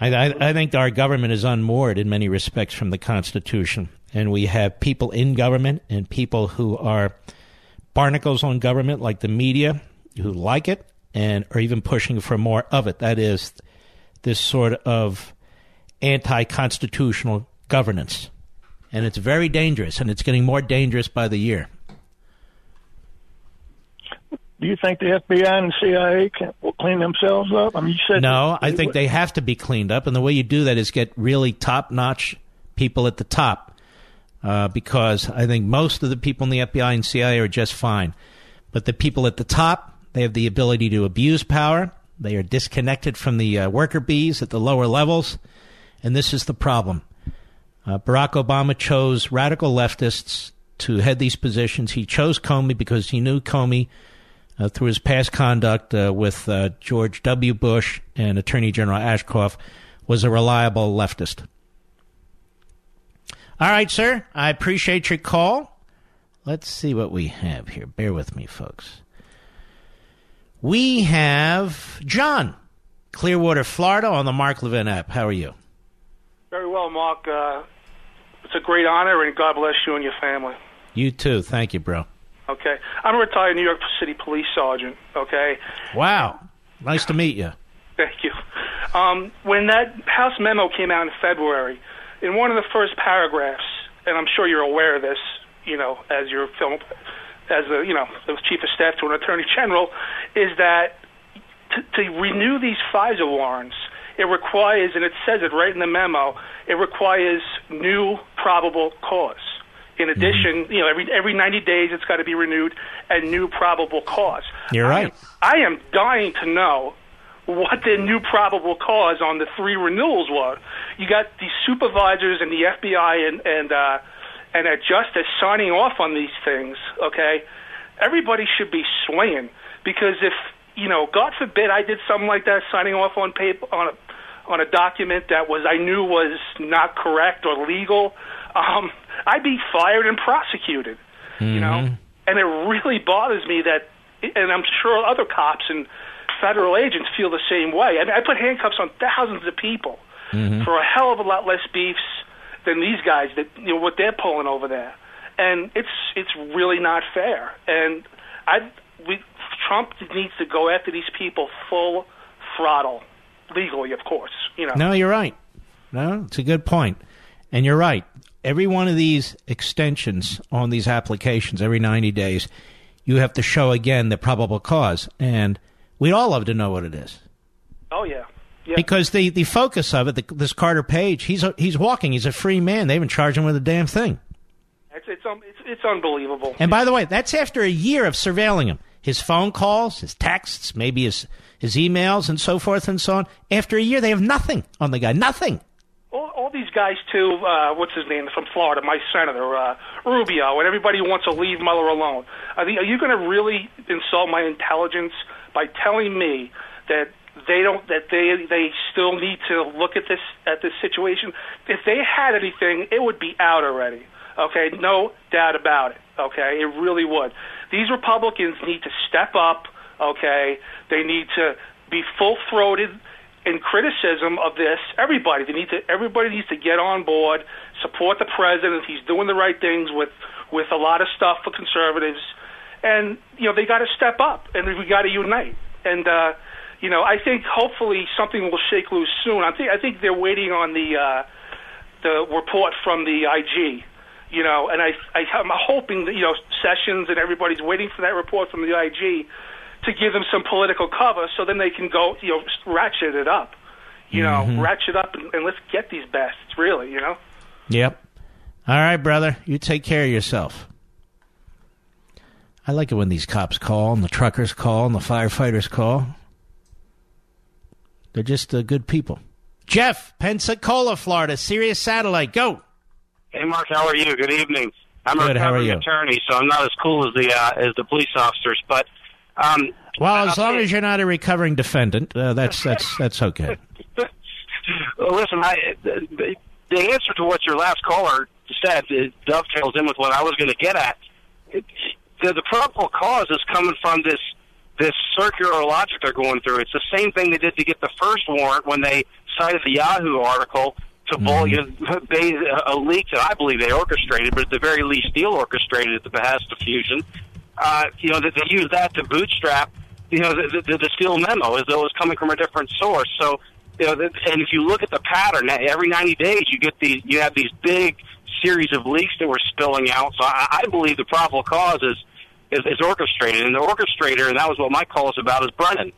I, I, I think our government is unmoored in many respects from the Constitution. And we have people in government and people who are barnacles on government, like the media, who like it and are even pushing for more of it. That is this sort of anti-constitutional governance. And it's very dangerous, and it's getting more dangerous by the year. Do you think the F B I and C I A can, will clean themselves up? I mean, you said no, I think would. They have to be cleaned up, and the way you do that is get really top-notch people at the top, uh, because I think most of the people in the F B I and C I A are just fine. But the people at the top, they have the ability to abuse power. They are disconnected from the uh, worker bees at the lower levels, and this is the problem. Uh, Barack Obama chose radical leftists to head these positions. He chose Comey because he knew Comey... Uh, through his past conduct uh, with uh, George W. Bush and Attorney General Ashcroft, was a reliable leftist. All right, sir. I appreciate your call. Let's see what we have here. Bear with me, folks. We have John, Clearwater, Florida, on the Mark Levin app. How are you? Very well, Mark. Uh, it's a great honor, and God bless you and your family. You too. Thank you, bro. Okay, I'm a retired New York City police sergeant, okay? Wow, nice to meet you. Thank you. Um, when that House memo came out in February, in one of the first paragraphs, and I'm sure you're aware of this, you know, as your film, as a, you know, the chief of staff to an attorney general, is that to, to renew these FISA warrants, it requires, and it says it right in the memo, it requires new probable cause. In addition, mm-hmm. you know, every every ninety days it's got to be renewed, and new probable cause. You're right. I am, I am dying to know what the new probable cause on the three renewals were. You got the supervisors and the F B I and and uh, and at Justice signing off on these things. Okay, everybody should be swinging, because if you know, God forbid, I did something like that, signing off on paper on a on a document that was I knew was not correct or legal. Um, I'd be fired and prosecuted, you know? Mm-hmm. And it really bothers me that, and I'm sure other cops and federal agents feel the same way. I mean, I put handcuffs on thousands of people mm-hmm. for a hell of a lot less beefs than these guys, that you know, what they're pulling over there. And it's it's really not fair. And I, we, Trump needs to go after these people full throttle, legally, of course. You know? No, you're right. No, it's a good point. And you're right. Every one of these extensions on these applications, every ninety days, you have to show again the probable cause. And we'd all love to know what it is. Oh, yeah. yeah. Because the, the focus of it, the, this Carter Page, he's he's walking. He's a free man. They haven't charged him with a damn thing. It's, it's, it's, it's unbelievable. And by the way, that's after a year of surveilling him. His phone calls, his texts, maybe his, his emails and so forth and so on. After a year, they have nothing on the guy. Nothing. All, all these guys, too, uh, what's his name, from Florida, my senator, uh, Rubio, and everybody wants to leave Mueller alone. Are, the, are you going to really insult my intelligence by telling me that they don't, that they they still need to look at this at this situation? If they had anything, it would be out already. Okay, no doubt about it. Okay, it really would. These Republicans need to step up. Okay, they need to be full-throated in criticism of this. Everybody, they need to. Everybody needs to get on board, support the president. He's doing the right things with, with a lot of stuff for conservatives, and you know they got to step up and we got to unite. And uh, you know, I think hopefully something will shake loose soon. I think I think they're waiting on the uh, the report from the I G. You know, and I, I I'm hoping that you know Sessions and everybody's waiting for that report from the I G. To give them some political cover, so then they can go, you know, ratchet it up, you know, mm-hmm. ratchet up, and, and let's get these bastards, really, you know. Yep. All right, brother, you take care of yourself. I like it when these cops call, and the truckers call, and the firefighters call. They're just uh, good people. Jeff, Pensacola, Florida, Sirius Satellite, go. Hey, Mark, how are you? Good evening. I'm good, a recovering attorney, so I'm not as cool as the uh, as the police officers, but. Um, well, as long as you're not a recovering defendant, uh, that's that's that's okay. Well, listen, I, the, the answer to what your last caller said it dovetails in with what I was going to get at. It, the, the probable cause is coming from this this circular logic they're going through. It's the same thing they did to get the first warrant when they cited the Yahoo article to bully mm. a, a leak that I believe they orchestrated, but at the very least Steele orchestrated at the behest of Fusion. Uh, you know, that they use that to bootstrap, you know, the, the, the Steele memo as though it was coming from a different source. So, you know, the, and if you look at the pattern, every ninety days you get these, you have these big series of leaks that were spilling out. So I, I believe the probable cause is, is, is orchestrated. And the orchestrator, and that was what my call is about, is Brennan.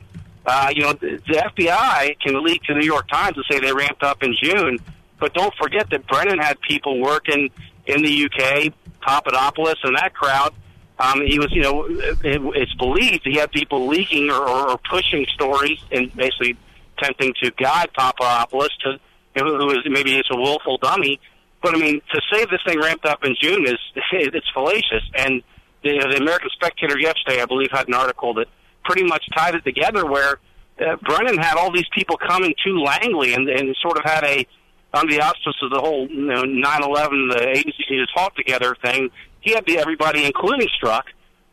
Uh, you know, the, the F B I can leak to the New York Times and say they ramped up in June, but don't forget that Brennan had people working in the U K, Papadopoulos and that crowd. Um, he was, you know, it, it's believed he had people leaking or, or pushing stories and basically attempting to guide Papadopoulos to, you know, who was maybe it's a willful dummy. But I mean, to say this thing ramped up in June is it's fallacious. And the, you know, the American Spectator yesterday, I believe, had an article that pretty much tied it together, where uh, Brennan had all these people coming to Langley and, and sort of had a under the auspices of the whole you know, nine eleven, the agency to talk together thing. He had everybody, including Strzok,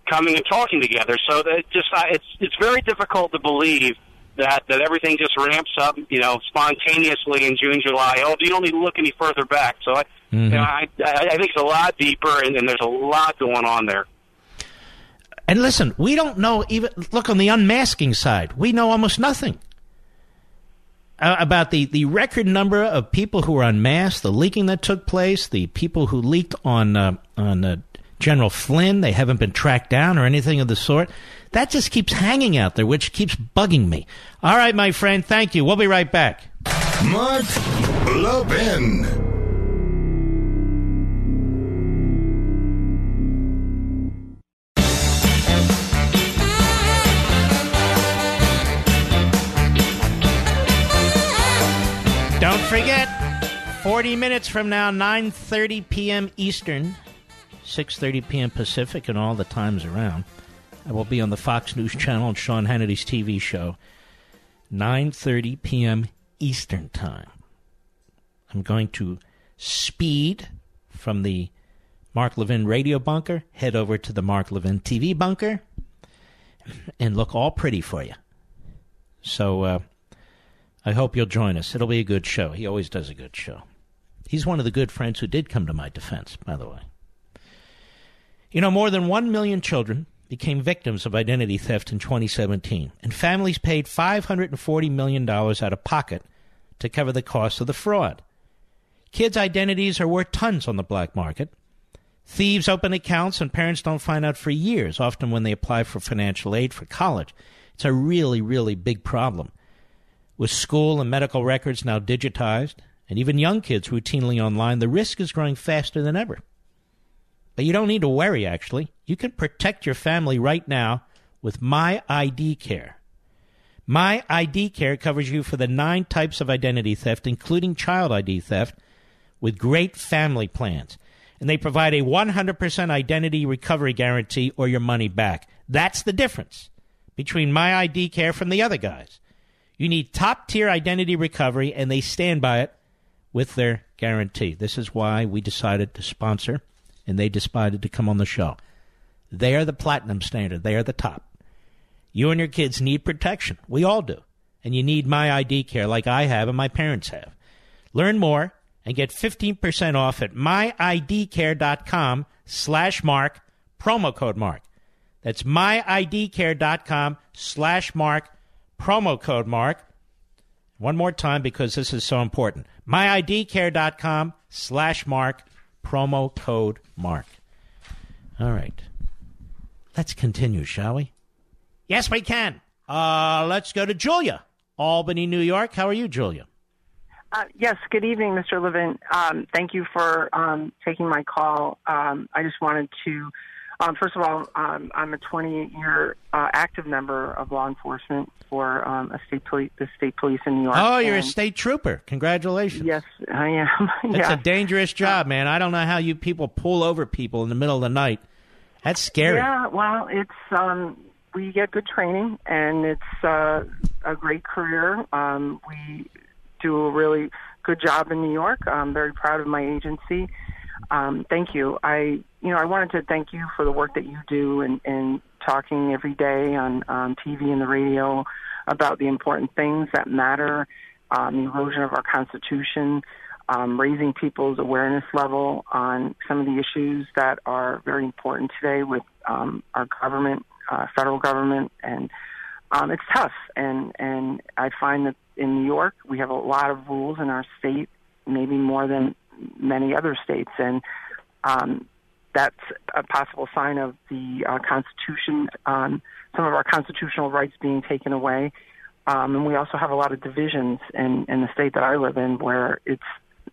coming and talking together. So that just uh, it's it's very difficult to believe that, that everything just ramps up, you know, spontaneously in June, July. Oh, you don't need to look any further back. So I, mm-hmm. you know, I, I think it's a lot deeper, and, and there's a lot going on there. And listen, we don't know even, look, on the unmasking side, we know almost nothing. about the, the record number of people who were unmasked, the leaking that took place, the people who leaked on uh, on uh, General Flynn. They haven't been tracked down or anything of the sort. That just keeps hanging out there, which keeps bugging me. All right, my friend, thank you. We'll be right back. Mark Levin. Don't forget, forty minutes from now, nine thirty p.m. Eastern, six thirty p.m. Pacific, and all the times around, I will be on the Fox News Channel and Sean Hannity's T V show, nine thirty p.m. Eastern time. I'm going to speed from the Mark Levin radio bunker, head over to the Mark Levin T V bunker, and look all pretty for you. So, uh... I hope you'll join us. It'll be a good show. He always does a good show. He's one of the good friends who did come to my defense, by the way. You know, more than one million children became victims of identity theft in twenty seventeen, and families paid five hundred forty million dollars out of pocket to cover the cost of the fraud. Kids' identities are worth tons on the black market. Thieves open accounts and parents don't find out for years, often when they apply for financial aid for college. It's a really, really big problem. With school and medical records now digitized, and even young kids routinely online, the risk is growing faster than ever. But you don't need to worry, actually. You can protect your family right now with MyIDCare. MyIDCare covers you for the nine types of identity theft, including child I D theft, with great family plans. And they provide a one hundred percent identity recovery guarantee or your money back. That's the difference between MyIDCare from the other guys. You need top-tier identity recovery, and they stand by it with their guarantee. This is why we decided to sponsor, and they decided to come on the show. They are the platinum standard. They are the top. You and your kids need protection. We all do. And you need MyIDCare like I have and my parents have. Learn more and get fifteen percent off at MyIDCare.com slash Mark, promo code Mark. That's MyIDCare.com slash Mark. Promo code Mark. One more time because this is so important. MyIDCare.com slash Mark. Promo code Mark. All right. Let's continue, shall we? Yes, we can. Uh, let's go to Julia, Albany, New York. How are you, Julia? Uh, yes, good evening, Mister Levin. Um, thank you for um, taking my call. Um, I just wanted to... Um, first of all, um, I'm a twenty-eight-year uh, active member of law enforcement for um, a state poli- the state police in New York. Oh, you're and, a state trooper. Congratulations. Yes, I am. That's yeah. a dangerous job, man. I don't know how you people pull over people in the middle of the night. That's scary. Yeah, well, it's um, we get good training, and it's uh, a great career. Um, we do a really good job in New York. I'm very proud of my agency. Um, thank you. I, you know, I wanted to thank you for the work that you do and, and talking every day on um, T V and the radio about the important things that matter, um, the erosion of our Constitution, um, raising people's awareness level on some of the issues that are very important today with um, our government, uh, federal government, and um, it's tough. And, and I find that in New York, we have a lot of rules in our state, maybe more than many other states, and um, that's a possible sign of the uh, Constitution, um, some of our constitutional rights being taken away. Um, and we also have a lot of divisions in, in the state that I live in where it's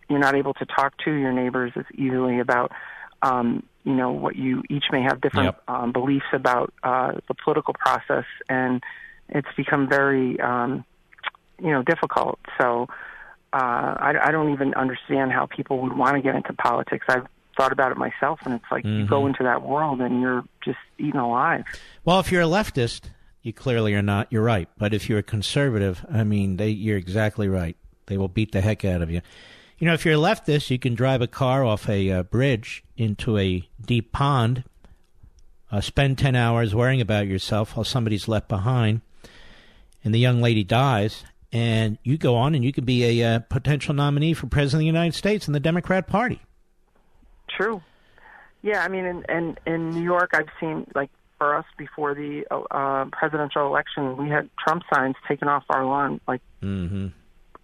you're not able to talk to your neighbors as easily about, um, you know, what you each may have different yep. um, beliefs about uh, the political process, and it's become very, um, you know, difficult. So, Uh, I, I don't even understand how people would want to get into politics. I've thought about it myself, and it's like mm-hmm. you go into that world and you're just eaten alive. Well, if you're a leftist, you clearly are not. You're right. But if you're a conservative, I mean, they, you're exactly right. They will beat the heck out of you. You know, if you're a leftist, you can drive a car off a uh, bridge into a deep pond, uh, spend ten hours worrying about yourself while somebody's left behind, and the young lady dies. And you go on and you could be a uh, potential nominee for president of the United States in the Democrat Party. True. Yeah, I mean, in, in, in New York, I've seen, like, for us before the uh, presidential election, we had Trump signs taken off our lawn, like, mm-hmm.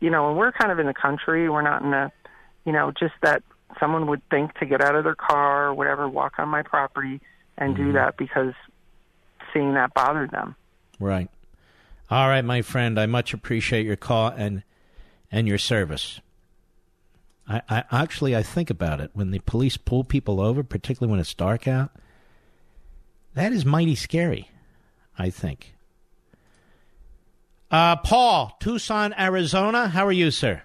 you know, and we're kind of in the country. We're not in a, you know, just that someone would think to get out of their car or whatever, walk on my property and mm-hmm. do that because seeing that bothered them. Right. All right, my friend, I much appreciate your call and and your service. I, I actually, I think about it. When the police pull people over, particularly when it's dark out, that is mighty scary, I think. Uh, Paul, Tucson, Arizona. How are you, sir?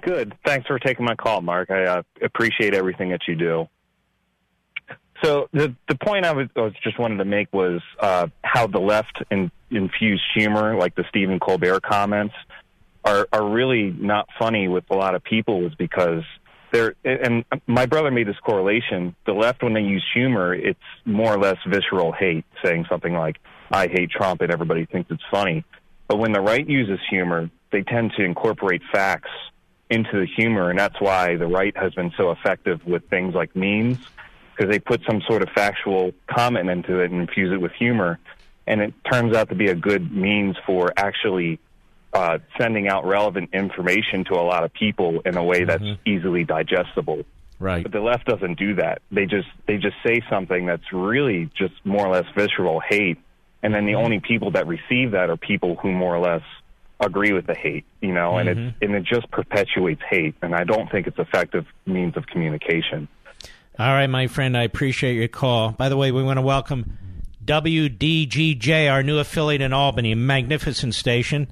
Good. Thanks for taking my call, Mark. I uh, appreciate everything that you do. So the the point I was, I was just wanted to make was uh, how the left in, infused humor, like the Stephen Colbert comments, are, are really not funny with a lot of people is because they're, and my brother made this correlation, the left, when they use humor, it's more or less visceral hate, saying something like, I hate Trump, and everybody thinks it's funny. But when the right uses humor, they tend to incorporate facts into the humor, and that's why the right has been so effective with things like memes, because they put some sort of factual comment into it and infuse it with humor, and it turns out to be a good means for actually uh, sending out relevant information to a lot of people in a way that's mm-hmm. easily digestible. Right. But the left doesn't do that. They just they just say something that's really just more or less visceral hate, and then the mm-hmm. only people that receive that are people who more or less agree with the hate, you know, mm-hmm. and it and it just perpetuates hate, and I don't think it's effective means of communication. All right, my friend, I appreciate your call. By the way, we want to welcome W D G J, our new affiliate in Albany, a magnificent station.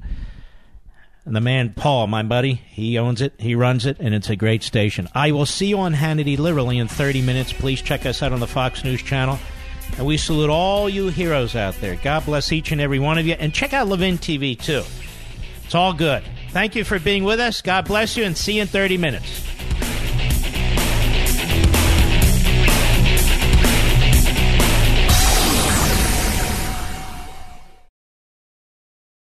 And the man, Paul, my buddy, he owns it, he runs it, and it's a great station. I will see you on Hannity literally in thirty minutes. Please check us out on the Fox News Channel. And we salute all you heroes out there. God bless each and every one of you. And check out Levin T V, too. It's all good. Thank you for being with us. God bless you, and see you in thirty minutes.